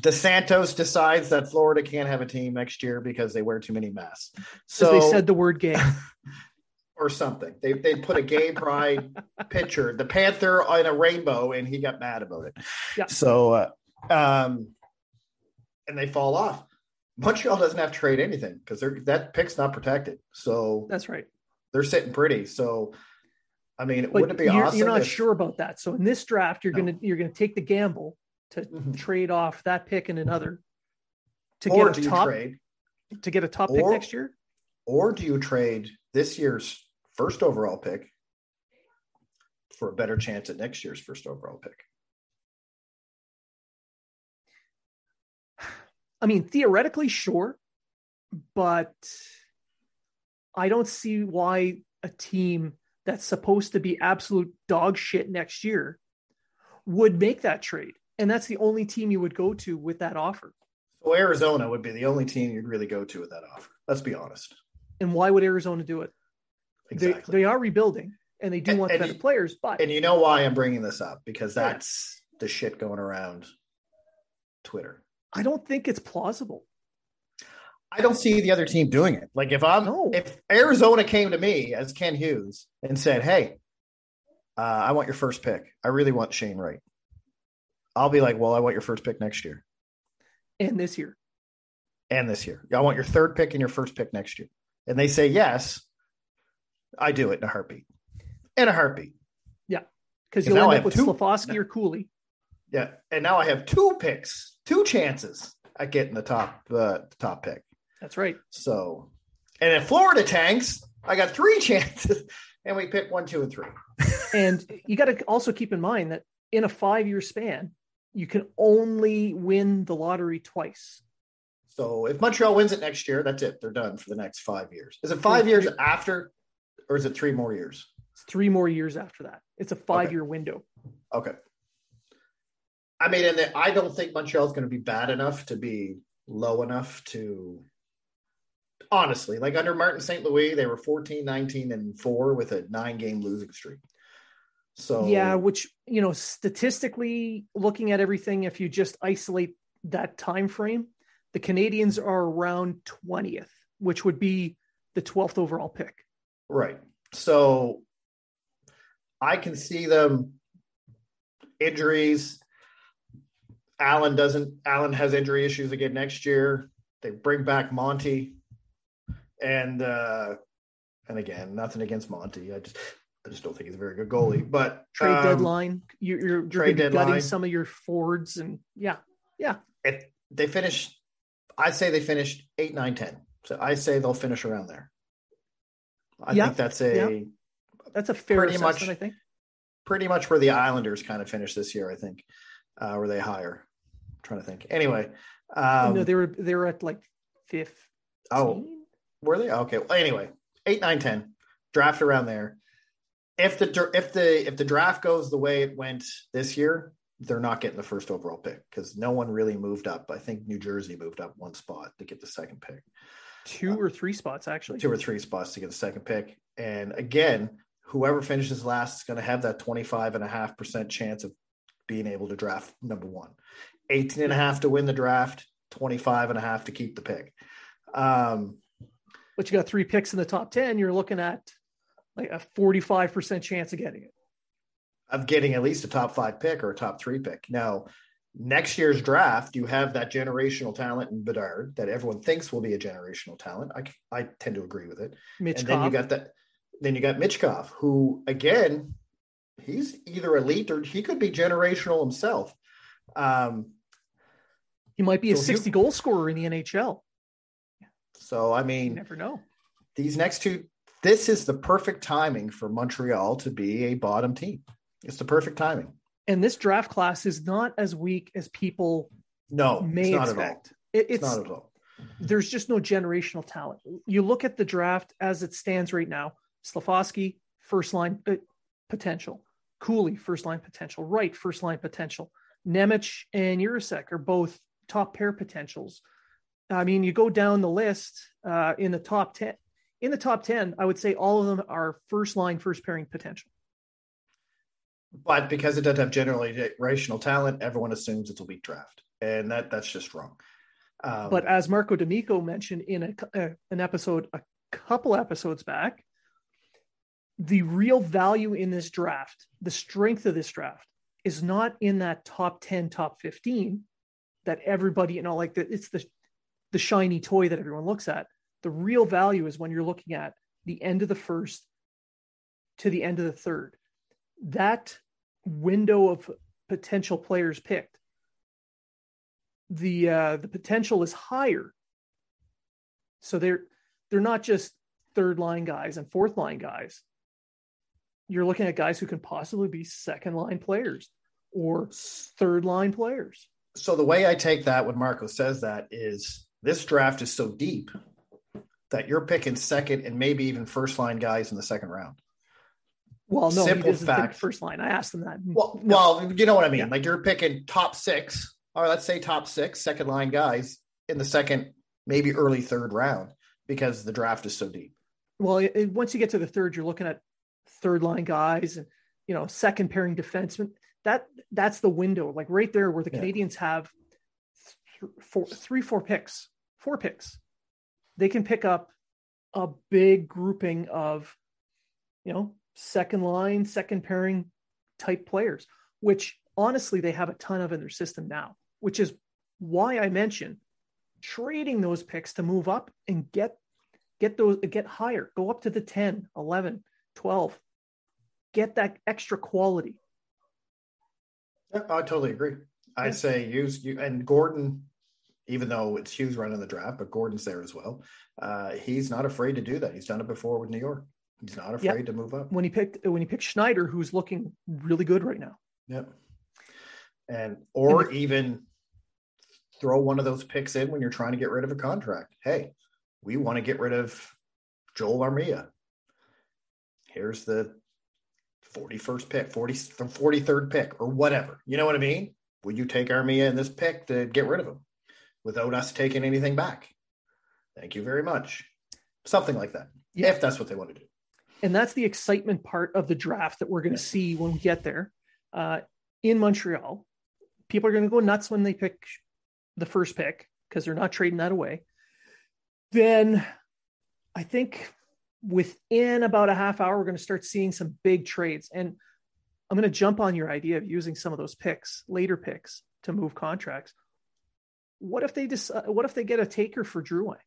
DeSantos decides that Florida can't have a team next year because they wear too many masks. So they said the word gay or something. They they put a gay pride picture, the Panther on a rainbow, and he got mad about it. Yeah. So, uh, um, and they fall off. Montreal doesn't have to trade anything because they're that pick's not protected. So that's right. They're sitting pretty. So, I mean, wouldn't it be you're, awesome? You're not if, sure about that. So in this draft, you're no. gonna you're gonna take the gamble to mm-hmm. trade off that pick and another to or get a top trade, to get a top or, pick next year? Or do you trade this year's first overall pick for a better chance at next year's first overall pick? I mean, theoretically, sure, but I don't see why a team that's supposed to be absolute dog shit next year would make that trade. And that's the only team you would go to with that offer. So Arizona would be the only team you'd really go to with that offer. Let's be honest. And why would Arizona do it? Exactly. They, they are rebuilding, and they do and, want and better you, players. But and you know why I'm bringing this up? Because that's yeah. the shit going around Twitter. I don't think it's plausible. I don't see the other team doing it. Like if I'm, no. if Arizona came to me as Ken Hughes and said, "Hey, uh, I want your first pick. I really want Shane Wright." I'll be like, well, I want your first pick next year. And this year. And this year. I want your third pick and your first pick next year. And they say, yes, I do it in a heartbeat. In a heartbeat. Yeah. Because you'll end up with Slafkovsky or Cooley. Yeah. And now I have two picks, two chances at getting the top, uh, the top pick. That's right. So, and if Florida tanks, I got three chances and we pick one, two, and three. And you got to also keep in mind that in a five-year span, you can only win the lottery twice. So if Montreal wins it next year, that's it. They're done for the next five years. Is it five years after, or is it three more years? It's three more years after that. It's a five-year okay. window. Okay. I mean, and the, I don't think Montreal is going to be bad enough to be low enough to, honestly, like under Martin Saint Louis, they were fourteen, nineteen, and four with a nine-game losing streak. So yeah, which, you know, statistically looking at everything, if you just isolate that time frame, the Canadians are around twentieth, which would be the twelfth overall pick. Right. So I can see them injuries. Allen doesn't Allen has injury issues again next year. They bring back Monty. And uh, and again, nothing against Monty. I just I just don't think he's a very good goalie. But trade um, deadline, you're, you're, you're trade deadline. Gutting some of your forwards, and yeah, yeah. If they finish, I say they finished eight, nine, ten. So I say they'll finish around there. I yeah. think that's a yeah. that's a fair pretty assessment, much, I think. Pretty much where the Islanders kind of finished this year, I think. Uh, were they higher? I'm trying to think. Anyway, um, no, they were they were at like fifteen. Oh, were they? Okay. Well, anyway, eight, nine, ten. Draft around there. If the if the if the draft goes the way it went this year, they're not getting the first overall pick because no one really moved up. I think New Jersey moved up one spot to get the second pick. Two uh, or three spots, actually. Two or three spots to get the second pick. And again, whoever finishes last is going to have that twenty-five and a half percent chance of being able to draft number one. eighteen and a half to win the draft, twenty-five and a half to keep the pick. Um, but you got three picks in the top ten, you're looking at like a forty-five percent chance of getting it. Of getting at least a top five pick or a top three pick. Now, next year's draft, you have that generational talent in Bedard that everyone thinks will be a generational talent. I, I tend to agree with it. Mitchkov. And then you got that. Then you got Mitchkov, who again, he's either elite or he could be generational himself. Um, he might be so a sixty he, goal scorer in the N H L. So I mean, you never know. These next two, this is the perfect timing for Montreal to be a bottom team. It's the perfect timing. And this draft class is not as weak as people no, may it's not expect. At all. It, it's, it's not at all. There's just no generational talent. You look at the draft as it stands right now. Slafkovsky, first line uh, potential. Cooley, first line potential. Wright, first line potential. Nemec and Jiřídek are both top pair potentials. I mean, you go down the list uh, in the top ten. In the top ten, I would say all of them are first line, first pairing potential. But because it doesn't have generational talent, everyone assumes it's a weak draft. And that that's just wrong. Um, but as Marco D'Amico mentioned in a, uh, an episode, a couple episodes back, the real value in this draft, the strength of this draft, is not in that top ten, top fifteen that everybody, you know, like the, it's the, the shiny toy that everyone looks at. The real value is when you're looking at the end of the first to the end of the third. That window of potential players picked, the uh, the potential is higher. So they're they're not just third line guys and fourth line guys. You're looking at guys who can possibly be second line players or third line players. So the way I take that when Marco says that is this draft is so deep that you're picking second and maybe even first line guys in the second round. Well, no, simple he fact. First line. I asked them that. Well, no. well, you know what I mean? Yeah. Like you're picking top six, or let's say top six, second line guys in the second, maybe early third round because the draft is so deep. Well, it, once you get to the third, you're looking at third line guys and, you know, second pairing defensemen. That that's the window, like right there where the yeah. Canadians have th- four, three, four picks, four picks. They can pick up a big grouping of, you know, second line, second pairing type players, which honestly they have a ton of in their system now, which is why I mentioned trading those picks to move up and get get those get higher, go up to the ten, eleven, twelve, get that extra quality. I totally agree. I'd yeah. say use you and Gordon, even though it's Hughes running the draft, but Gordon's there as well. Uh, he's not afraid to do that. He's done it before with New York. He's not afraid yep. to move up. When he picked when he picked Schneider, who's looking really good right now. Yep. And or and the, even throw one of those picks in when you're trying to get rid of a contract. Hey, we want to get rid of Joel Armia. Here's the forty-first pick, forty the forty-third pick, or whatever. You know what I mean? Would you take Armia in this pick to get rid of him without us taking anything back? Thank you very much. Something like that. Yeah. If that's what they want to do. And that's the excitement part of the draft that we're going to see when we get there uh, in Montreal. People are going to go nuts when they pick the first pick because they're not trading that away. Then I think within about a half hour, we're going to start seeing some big trades. And I'm going to jump on your idea of using some of those picks, later picks, to move contracts. What if they decide, what if they get a taker for Drouin?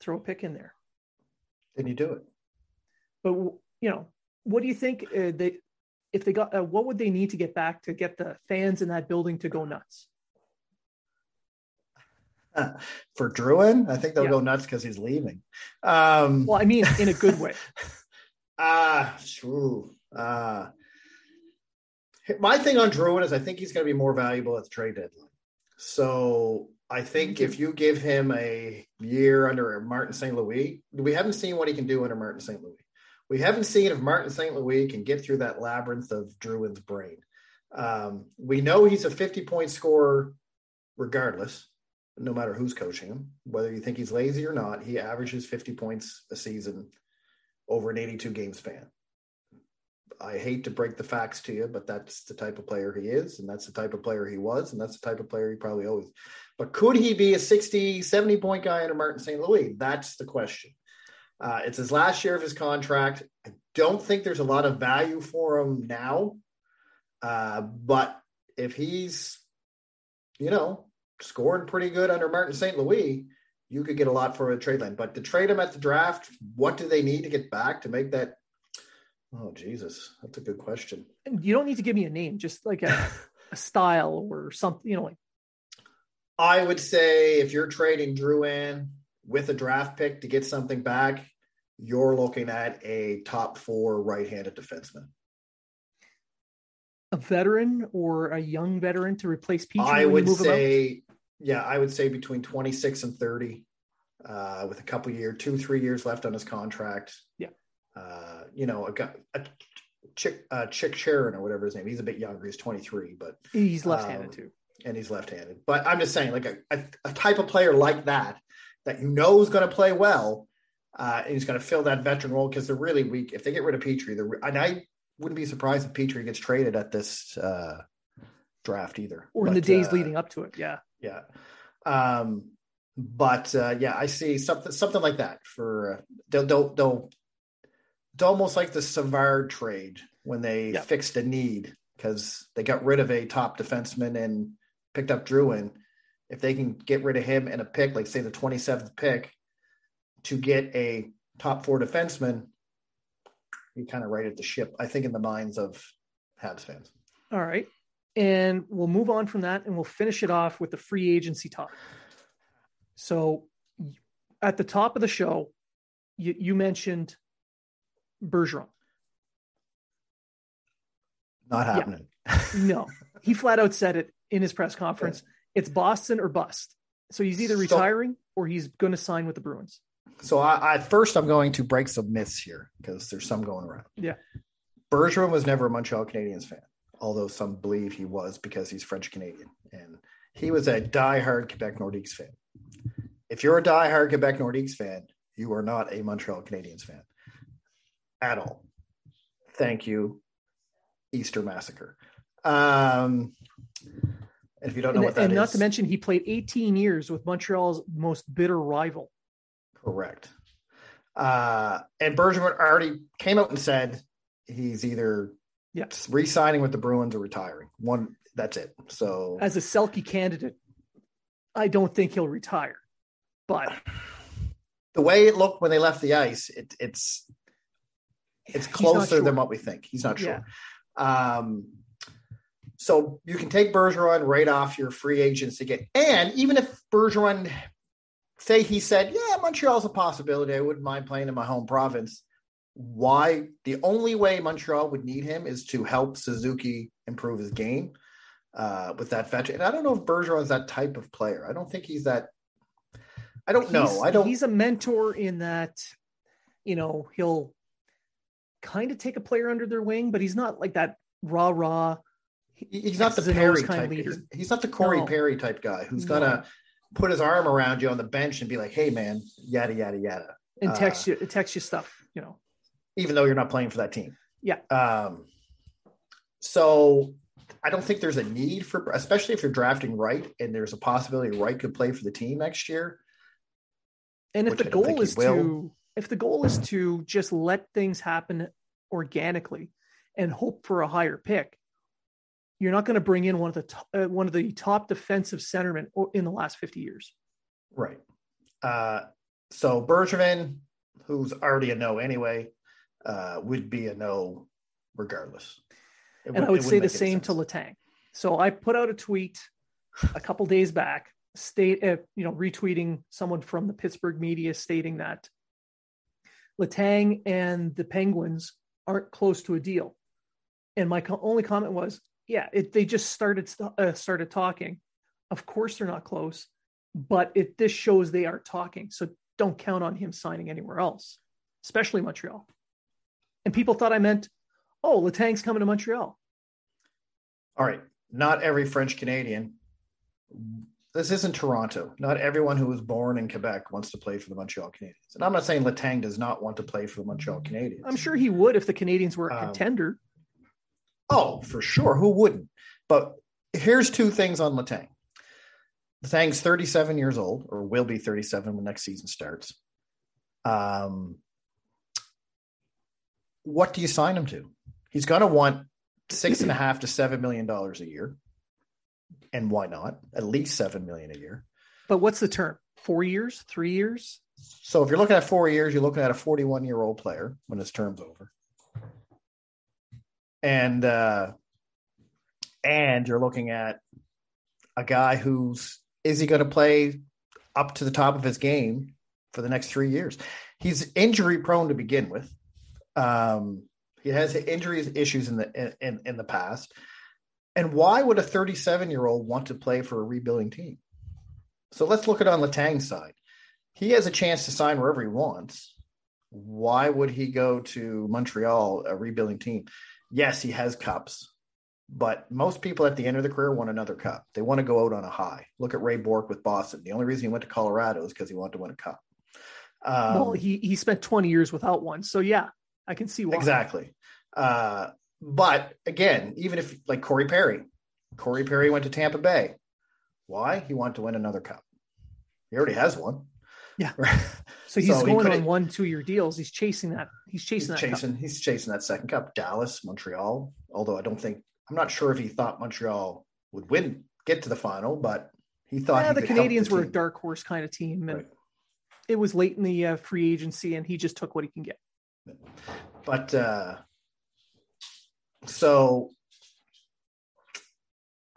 throw a pick in there. Then you do it. But, you know, what do you think uh, they, if they got, uh, what would they need to get back to get the fans in that building to go nuts? Uh, for Drouin, I think they'll yeah. go nuts because he's leaving. Um, well, I mean, in a good way. Ah, uh, true. Uh, my thing on Drouin is I think he's going to be more valuable at the trade deadline. So I think if you give him a year under Martin Saint Louis, we haven't seen what he can do under Martin Saint Louis. We haven't seen if Martin Saint Louis can get through that labyrinth of Drouin's brain. Um, we know he's a fifty-point scorer regardless, no matter who's coaching him. Whether you think he's lazy or not, he averages fifty points a season over an eighty-two-game span. I hate to break the facts to you, but that's the type of player he is, and that's the type of player he was, and that's the type of player he probably always. But could he be a sixty, seventy-point guy under Martin Saint Louis? That's the question. Uh, it's his last year of his contract. I don't think there's a lot of value for him now. Uh, but if he's, you know, scoring pretty good under Martin Saint Louis, you could get a lot for a trade line. But to trade him at the draft, what do they need to get back to make that? Oh, Jesus. That's a good question. You don't need to give me a name, just like a, a style or something, you know, like. I would say if you're trading Drouin with a draft pick to get something back, you're looking at a top four right-handed defenseman. A veteran or a young veteran to replace Petrie? I would say, yeah, I would say between twenty-six and thirty uh, with a couple year, two, three years left on his contract. Yeah. Uh, you know, a, a Chick, uh, Chick Sharon or whatever his name, he's a bit younger. He's twenty-three, but he's left-handed um, too. And he's left-handed, but I'm just saying like a, a, a type of player like that, that, you know, is going to play well. Uh, and he's going to fill that veteran role because they're really weak. If they get rid of Petrie, they're re- and I wouldn't be surprised if Petrie gets traded at this uh, draft either. Or in but, the days uh, leading up to it. Yeah. Yeah. Um, but uh, yeah, I see something, something like that for, uh, they'll, they'll, they'll, it's almost like the Savard trade when they yep. fixed a need because they got rid of a top defenseman and picked up Drouin. If they can get rid of him and a pick, like say the twenty-seventh pick, to get a top four defenseman, you kind of righted the ship, I think, in the minds of Habs fans. All right. And we'll move on from that and we'll finish it off with the free agency talk. So at the top of the show, you, you mentioned Bergeron. Not happening. Yeah. No, he flat out said it in his press conference. Yeah. It's Boston or bust. So he's either retiring so, or he's going to sign with the Bruins. So I, I first I'm going to break some myths here because there's some going around. Yeah. Bergeron was never a Montreal Canadiens fan, although some believe he was because he's French Canadian. And he was a diehard Quebec Nordiques fan. If you're a diehard Quebec Nordiques fan, you are not a Montreal Canadiens fan. At all. Thank you, Easter Massacre. Um, if you don't know and, what that and is. And not to mention, he played eighteen years with Montreal's most bitter rival. Correct. Uh, and Bergeron already came out and said he's either yeah. re-signing with the Bruins or retiring. One, that's it. So, as a Selke candidate, I don't think he'll retire. But the way it looked when they left the ice, it, it's... It's closer sure. than what we think. He's not sure. Yeah. Um, so you can take Bergeron right off your free agents again. And even if Bergeron, say he said, yeah, Montreal's a possibility. I wouldn't mind playing in my home province. Why? The only way Montreal would need him is to help Suzuki improve his game uh, with that veteran. And I don't know if Bergeron's that type of player. I don't think he's that. I don't he's, know. I don't. He's a mentor in that, you know, he'll kind of take a player under their wing, but he's not like that rah rah. He's not the Perry type. He's, he's not the Corey no. Perry type guy who's no. gonna put his arm around you on the bench and be like, "Hey, man, yada yada yada," and text uh, you, text you stuff, you know, even though you're not playing for that team. Yeah. Um. So I don't think there's a need for, especially if you're drafting Wright, and there's a possibility Wright could play for the team next year. And if the goal is to. If the goal is to just let things happen organically and hope for a higher pick, you're not going to bring in one of the top, uh, one of the top defensive centermen in the last fifty years. Right. Uh, So Bergeron, who's already a no anyway, uh, would be a no regardless. It and would, I would say the same sense. to Letang. So I put out a tweet a couple days back, state uh, you know, retweeting someone from the Pittsburgh media stating that Letang and the Penguins aren't close to a deal. And my co- only comment was, yeah, it, they just started uh, started talking. Of course they're not close, but it this shows they are talking. So don't count on him signing anywhere else, especially Montreal. And people thought I meant, oh, Letang's coming to Montreal. All right. Not every French Canadian. This isn't Toronto. Not everyone who was born in Quebec wants to play for the Montreal Canadiens. And I'm not saying Letang does not want to play for the Montreal Canadiens. I'm sure he would if the Canadiens were a um, contender. Oh, for sure. Who wouldn't? But here's two things on Letang. Letang's thirty-seven years old, or will be thirty-seven when next season starts. Um, what do you sign him to? He's going to want six and a half to seven million dollars a year, and why not? At least seven million a year. But what's the term? Four years? Three years? So if you're looking at four years, you're looking at a forty-one-year-old player when his term's over, and uh, and you're looking at a guy who's is he going to play up to the top of his game for the next three years? He's injury prone to begin with. Um, he has injuries issues in the in, in the past. And why would a thirty-seven-year-old want to play for a rebuilding team? So let's look at it on Letang's side. He has a chance to sign wherever he wants. Why would he go to Montreal, a rebuilding team? Yes, he has cups. But most people at the end of the career want another cup. They want to go out on a high. Look at Ray Bourque with Boston. The only reason he went to Colorado is because he wanted to win a cup. Um, well, he he spent twenty years without one. So, yeah, I can see why. Exactly. Uh, but, again, even if – like Corey Perry. Corey Perry went to Tampa Bay. Why? He wanted to win another cup. He already has one. Yeah. So he's so going he on one, two-year deals. He's chasing that. He's chasing he's that chasing, cup. He's chasing that second cup. Dallas, Montreal, although I don't think – I'm not sure if he thought Montreal would win, get to the final, but he thought yeah, he the Canadians the were a dark horse kind of team. And right. It was late in the uh, free agency and he just took what he can get. But uh, so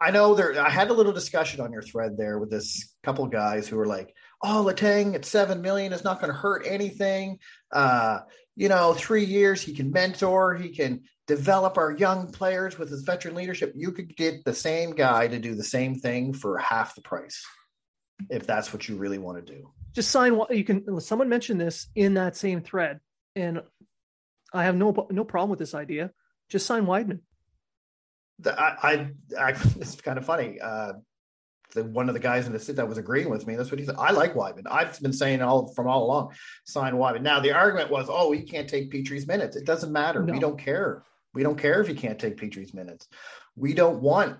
I know there, I had a little discussion on your thread there with this couple guys who were like, oh, Letang at seven million dollars is not going to hurt anything. Uh, you know, three years, he can mentor, he can develop our young players with his veteran leadership. You could get the same guy to do the same thing for half the price if that's what you really want to do. Just sign what you can. Someone mentioned this in that same thread, and I have no no problem with this idea. Just sign Weidman. The, I, I, I, it's kind of funny. Uh, the, one of the guys in the sit that was agreeing with me. That's what he said. I like Weidman. I've been saying all from all along, sign Weidman. Now the argument was, oh, he can't take Petrie's minutes. It doesn't matter. No. We don't care. We don't care if you can't take Petrie's minutes. We don't want,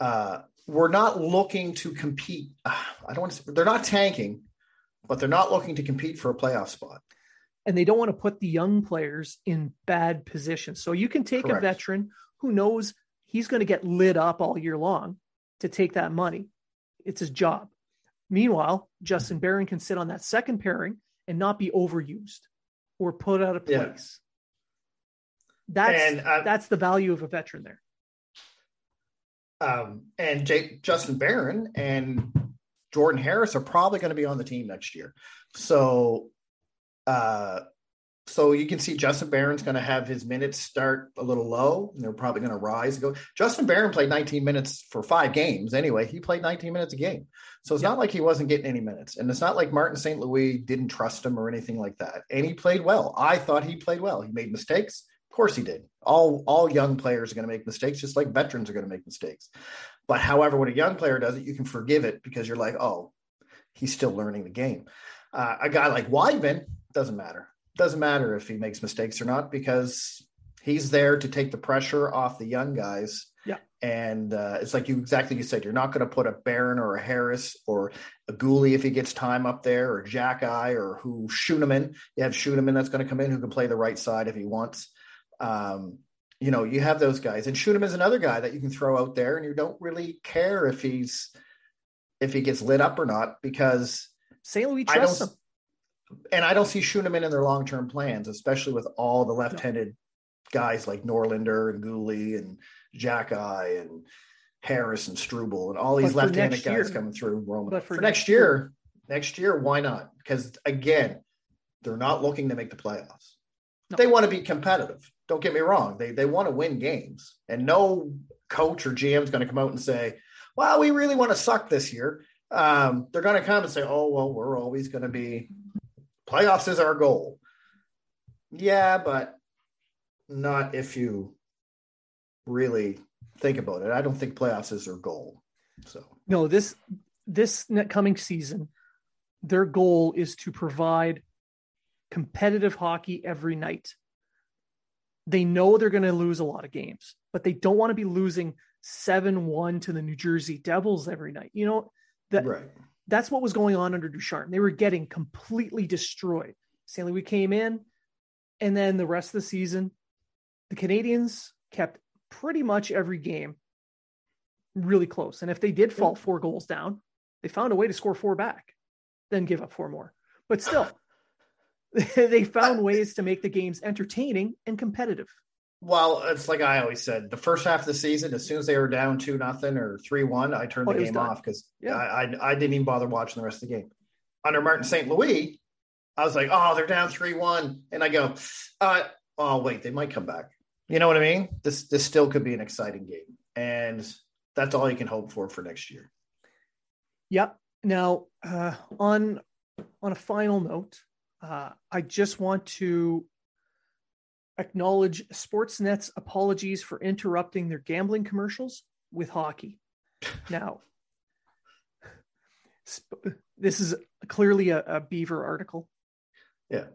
uh, we're not looking to compete. I don't want to, they're not tanking, but they're not looking to compete for a playoff spot. And they don't want to put the young players in bad positions. So you can take Correct. a veteran who knows he's going to get lit up all year long to take that money. It's his job. Meanwhile, Justin Barron can sit on that second pairing and not be overused or put out of place. Yeah. That's and, uh, that's the value of a veteran there. Um, and J- Justin Barron and Jordan Harris are probably going to be on the team next year. So uh, so you can see Justin Barron's going to have his minutes start a little low, and they're probably going to rise and go. Justin Barron played nineteen minutes for five games anyway. He played nineteen minutes a game. So it's yeah. not like he wasn't getting any minutes. And it's not like Martin Saint Louis didn't trust him or anything like that. And he played well. I thought he played well. He made mistakes. Of course he did. All all young players are going to make mistakes, just like veterans are going to make mistakes. But however, when a young player does it, you can forgive it because you're like, oh, he's still learning the game. Uh, a guy like Weidman, doesn't matter. Doesn't matter if he makes mistakes or not because he's there to take the pressure off the young guys. Yeah. And uh, it's like you exactly you said, you're not going to put a Barron or a Harris or a Cooley if he gets time up there or Jack Eye or who Schoeneman. You have Schoeneman that's going to come in who can play the right side if he wants. Um, you know, you have those guys, and Schoeneman is another guy that you can throw out there, and you don't really care if he's if he gets lit up or not because Saint Louis trusts him. And I don't see Schoeneman in their long-term plans, especially with all the left-handed no. guys like Norlander and Gooley and Jacki and Harris and Struble and all these but left-handed guys year, coming through. Roman. But for, for next, next year, year, next year, why not? Because, again, they're not looking to make the playoffs. No. They want to be competitive. Don't get me wrong. They they want to win games. And no coach or G M is going to come out and say, well, we really want to suck this year. Um, they're going to come and say, oh, well, we're always going to be playoffs is our goal. Yeah, but not if you really think about it. I don't think playoffs is their goal. So no, this this coming season, their goal is to provide competitive hockey every night. They know they're going to lose a lot of games, but they don't want to be losing seven one to the New Jersey Devils every night. You know, that right. that's what was going on under Ducharme. They were getting completely destroyed. Saint Louis came in, and then the rest of the season, the Canadians kept pretty much every game really close. And if they did fall four goals down, they found a way to score four back, then give up four more. But still, they found ways to make the games entertaining and competitive. Well, it's like I always said, the first half of the season, as soon as they were down two nothing or three one, I turned oh, the game off because yeah. I, I I didn't even bother watching the rest of the game. Under Martin Saint Louis, I was like, oh, they're down three one, and I go, uh, oh wait, they might come back. You know what I mean? This this still could be an exciting game, and that's all you can hope for for next year. Yep. Now, uh, on on a final note, uh, I just want to acknowledge Sportsnet's apologies for interrupting their gambling commercials with hockey. Now, sp- this is clearly a, a Beaver article. Yeah.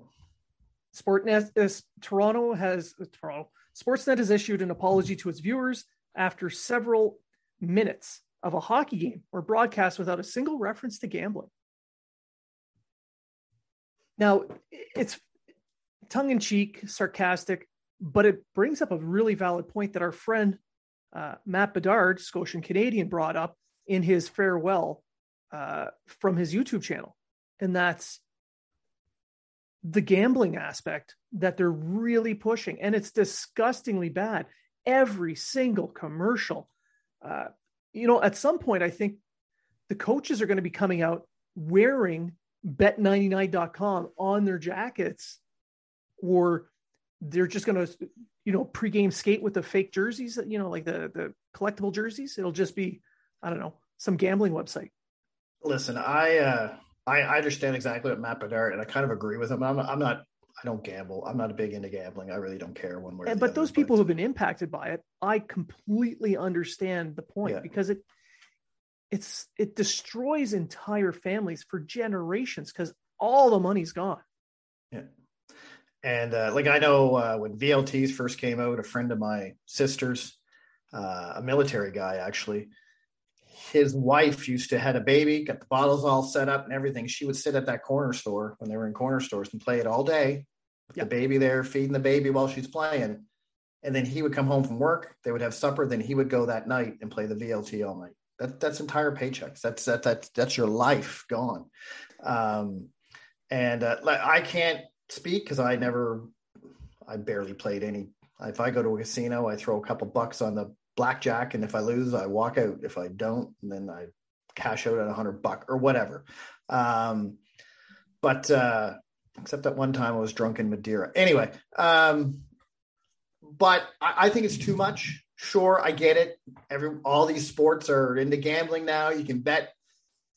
Sportnet uh, Toronto has uh, Toronto Sportsnet has issued an apology to its viewers after several minutes of a hockey game or broadcast without a single reference to gambling. Now, it's tongue-in-cheek, sarcastic, but it brings up a really valid point that our friend uh, Matt Bedard, Scotian Canadian, brought up in his farewell uh, from his YouTube channel. And that's the gambling aspect that they're really pushing. And it's disgustingly bad. Every single commercial. Uh, you know, at some point, I think the coaches are going to be coming out wearing bet ninety-nine dot com on their jackets, or they're just going to, you know, pregame skate with the fake jerseys, you know, like the, the collectible jerseys. It'll just be, I don't know, some gambling website. Listen, I, uh, I, I understand exactly what Matt Bedard, and I kind of agree with him. I'm not, I'm not, I don't gamble. I'm not a big into gambling. I really don't care one way or the other. But those people who've been impacted by it, I completely understand the point, yeah. because it, it's, it destroys entire families for generations because all the money's gone. Yeah. And uh, like I know uh, when V L Ts first came out, a friend of my sister's, uh, a military guy actually, his wife used to had a baby, got the bottles all set up and everything. She would sit at that corner store when they were in corner stores and play it all day with yep. the baby there, feeding the baby while she's playing. And then he would come home from work. They would have supper. Then he would go that night and play the V L T all night. That, that's entire paychecks. That's that, that that's your life gone. Um, and uh, I can't speak because I never I barely played any. If I go to a casino, I throw a couple bucks on the blackjack, and if I lose, I walk out. If I don't, then I cash out at a hundred buck or whatever. Um but uh except that one time I was drunk in Madeira anyway. Um but I, I think it's too much. Sure, I get it. Every all these sports are into gambling now. You can bet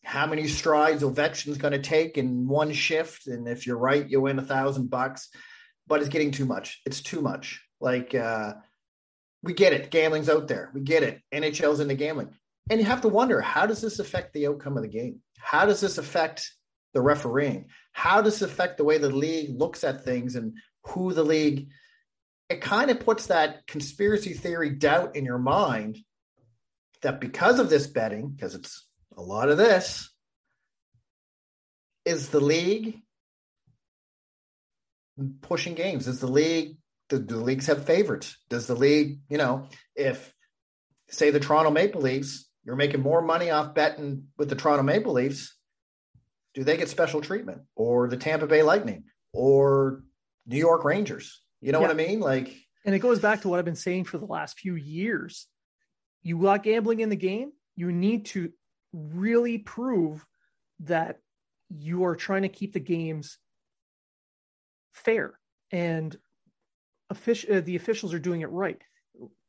how many strides Ovechkin's going to take in one shift. And if you're right, you win a thousand bucks, but it's getting too much. It's too much. Like, uh, we get it. Gambling's out there. We get it. N H L's into gambling. And you have to wonder, how does this affect the outcome of the game? How does this affect the refereeing? How does this affect the way the league looks at things and who the league, it kind of puts that conspiracy theory doubt in your mind that because of this betting, because it's, a lot of this is the league pushing games. Is the league, do the leagues have favorites? Does the league, you know, if say the Toronto Maple Leafs, you're making more money off betting with the Toronto Maple Leafs. do they get special treatment, or the Tampa Bay Lightning or New York Rangers? You know yeah. what I mean? Like, and it goes back to what I've been saying for the last few years. You like gambling in the game, you need to really prove that you are trying to keep the games fair, and offic- uh, the officials are doing it right.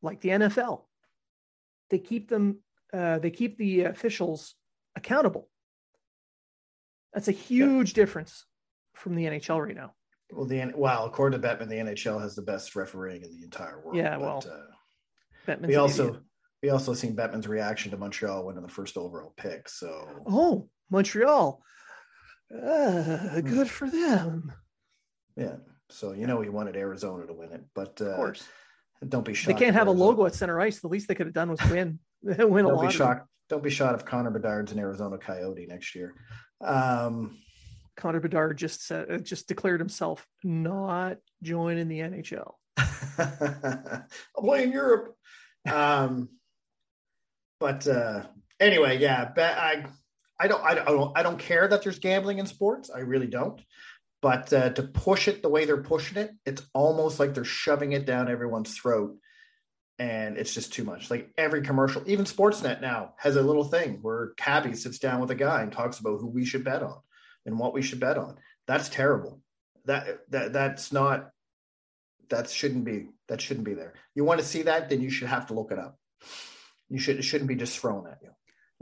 Like the N F L, they keep them, uh, they keep the officials accountable. That's a huge yeah. difference from the N H L right now. Well, the well, according to Bettman, the N H L has the best refereeing in the entire world. Yeah, well, but, uh, Bettman's we also idiot. we also seen Bettman's reaction to Montreal winning the first overall pick. So, oh, Montreal, uh, good for them. Yeah, so you know he wanted Arizona to win it, but uh, of course. Don't be shocked. They can't have Arizona. A logo at center ice. The least they could have done was win. win don't a lot. Be shocked. Don't be shocked if Connor Bedard's an Arizona Coyote next year. Um, Connor Bedard just said, just declared himself not joining the N H L. I'm playing Europe. Um, but uh, anyway, yeah. I I don't I don't I don't care that there's gambling in sports. I really don't. But uh, to push it the way they're pushing it, it's almost like they're shoving it down everyone's throat, and it's just too much. Like every commercial, even Sportsnet now has a little thing where Cabby sits down with a guy and talks about who we should bet on and what we should bet on. That's terrible. That that that's not. That shouldn't be. That shouldn't be there. You want to see that? Then you should have to look it up. You should. It shouldn't be just thrown at you.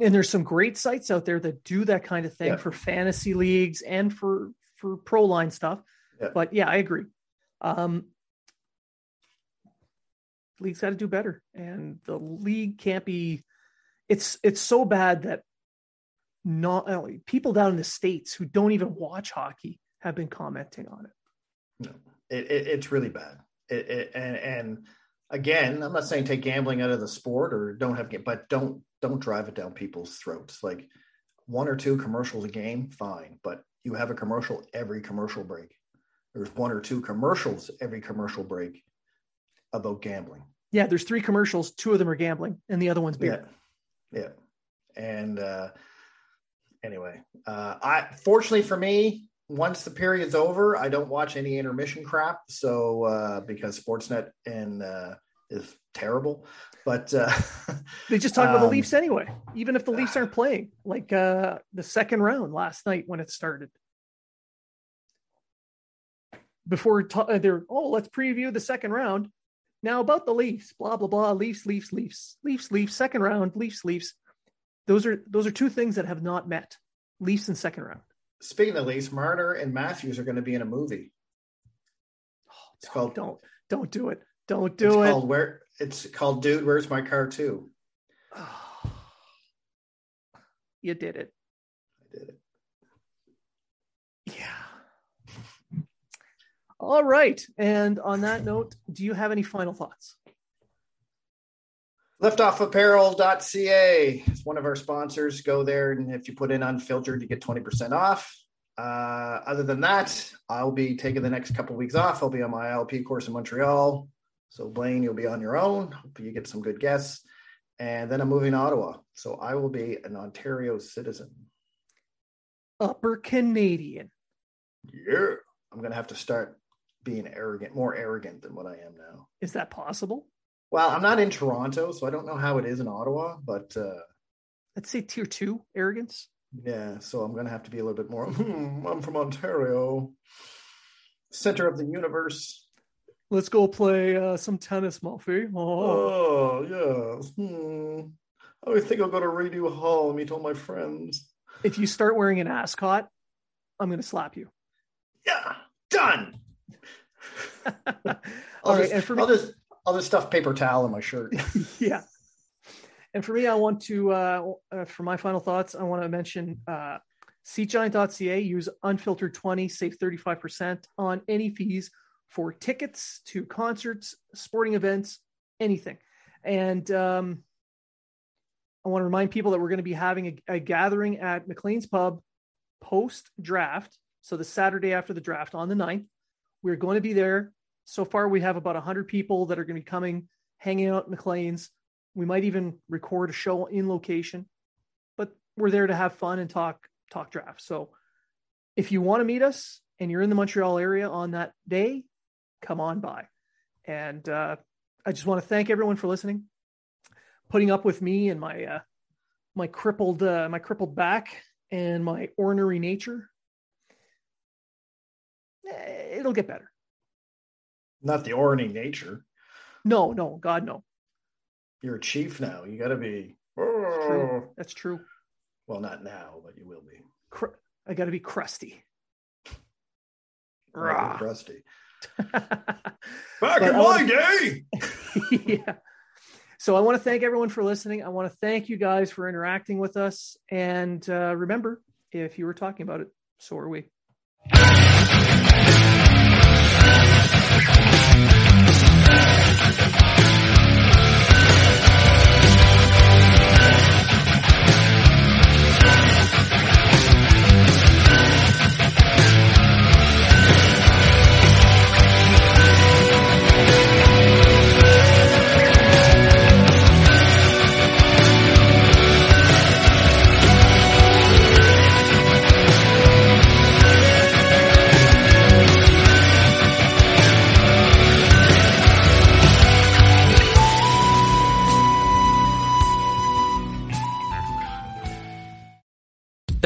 And there's some great sites out there that do that kind of thing yeah. for fantasy leagues and for. for pro line stuff. Yeah. But yeah, I agree. Um, league's got to do better, and the league can't be, it's, it's so bad that not only people down in the States who don't even watch hockey have been commenting on it. No, it, it, it's really bad. It, it, and, and again, I'm not saying take gambling out of the sport or don't have, but don't, don't drive it down people's throats. Like one or two commercials a game, fine. But you have a commercial every commercial break. There's one or two commercials every commercial break about gambling. Yeah, there's three commercials. Two of them are gambling, and the other one's beer. Yeah, yeah. And uh, anyway, uh, I fortunately for me, once the period's over, I don't watch any intermission crap. So uh, because Sportsnet and uh, is terrible, but uh, they just talk about um, the Leafs anyway, even if the Leafs aren't playing, like uh, the second round last night when it started. Before ta- they're, oh, let's preview the second round now about the Leafs, blah, blah, blah, Leafs, Leafs, Leafs, Leafs, Leafs, second round, Leafs, Leafs. Those are, those are two things that have not met, Leafs and second round. Speaking of Leafs, Marner and Matthews are going to be in a movie. Oh, it's don't, called Don't, don't do it. Don't do it's it. Called Where, it's called Dude, Where's My Car Too? Oh, you did it. I did it. Yeah. All right. And on that note, do you have any final thoughts? liftoff apparel dot c a is one of our sponsors. Go there, and if you put in unfiltered, you get twenty percent off. Uh, other than that, I'll be taking the next couple of weeks off. I'll be on my I L P course in Montreal. So, Blaine, you'll be on your own. Hope you get some good guests. And then I'm moving to Ottawa. So I will be an Ontario citizen. Upper Canadian. Yeah. I'm going to have to start being arrogant, more arrogant than what I am now. Is that possible? Well, I'm not in Toronto, so I don't know how it is in Ottawa, but... Uh, let's say tier two arrogance. Yeah. So I'm going to have to be a little bit more, hmm, I'm from Ontario. Center of the universe. Let's go play uh, some tennis, Muffy. Oh, oh yes. Hmm. I always think I'll go to Radio Hall and meet all my friends. If you start wearing an ascot, I'm going to slap you. Yeah, done. all I'll right, just, and for me, I'll just, I'll just stuff paper towel in my shirt. yeah. And for me, I want to, uh, uh, for my final thoughts, I want to mention uh, seat giant dot c a. Use unfiltered twenty, save thirty-five percent on any fees for tickets to concerts, sporting events, anything. And um, I want to remind people that we're going to be having a, a gathering at McLean's Pub post-draft. So the Saturday after the draft on the ninth, we're going to be there. So far, we have about one hundred people that are going to be coming, hanging out at McLean's. We might even record a show in location, but we're there to have fun and talk talk draft. So if you want to meet us and you're in the Montreal area on that day, come on by. And uh, I just want to thank everyone for listening, putting up with me and my uh, my crippled uh, my crippled back and my ornery nature. It'll get better. Not the ornery nature. No, no, God, no. You're a chief now. You got to be. That's true. That's true. Well, not now, but you will be. Cr- I got to be crusty. Rah. Crusty. Back in my day. Yeah. So I want to thank everyone for listening. I want to thank you guys for interacting with us. And uh, remember, if you were talking about it, so are we.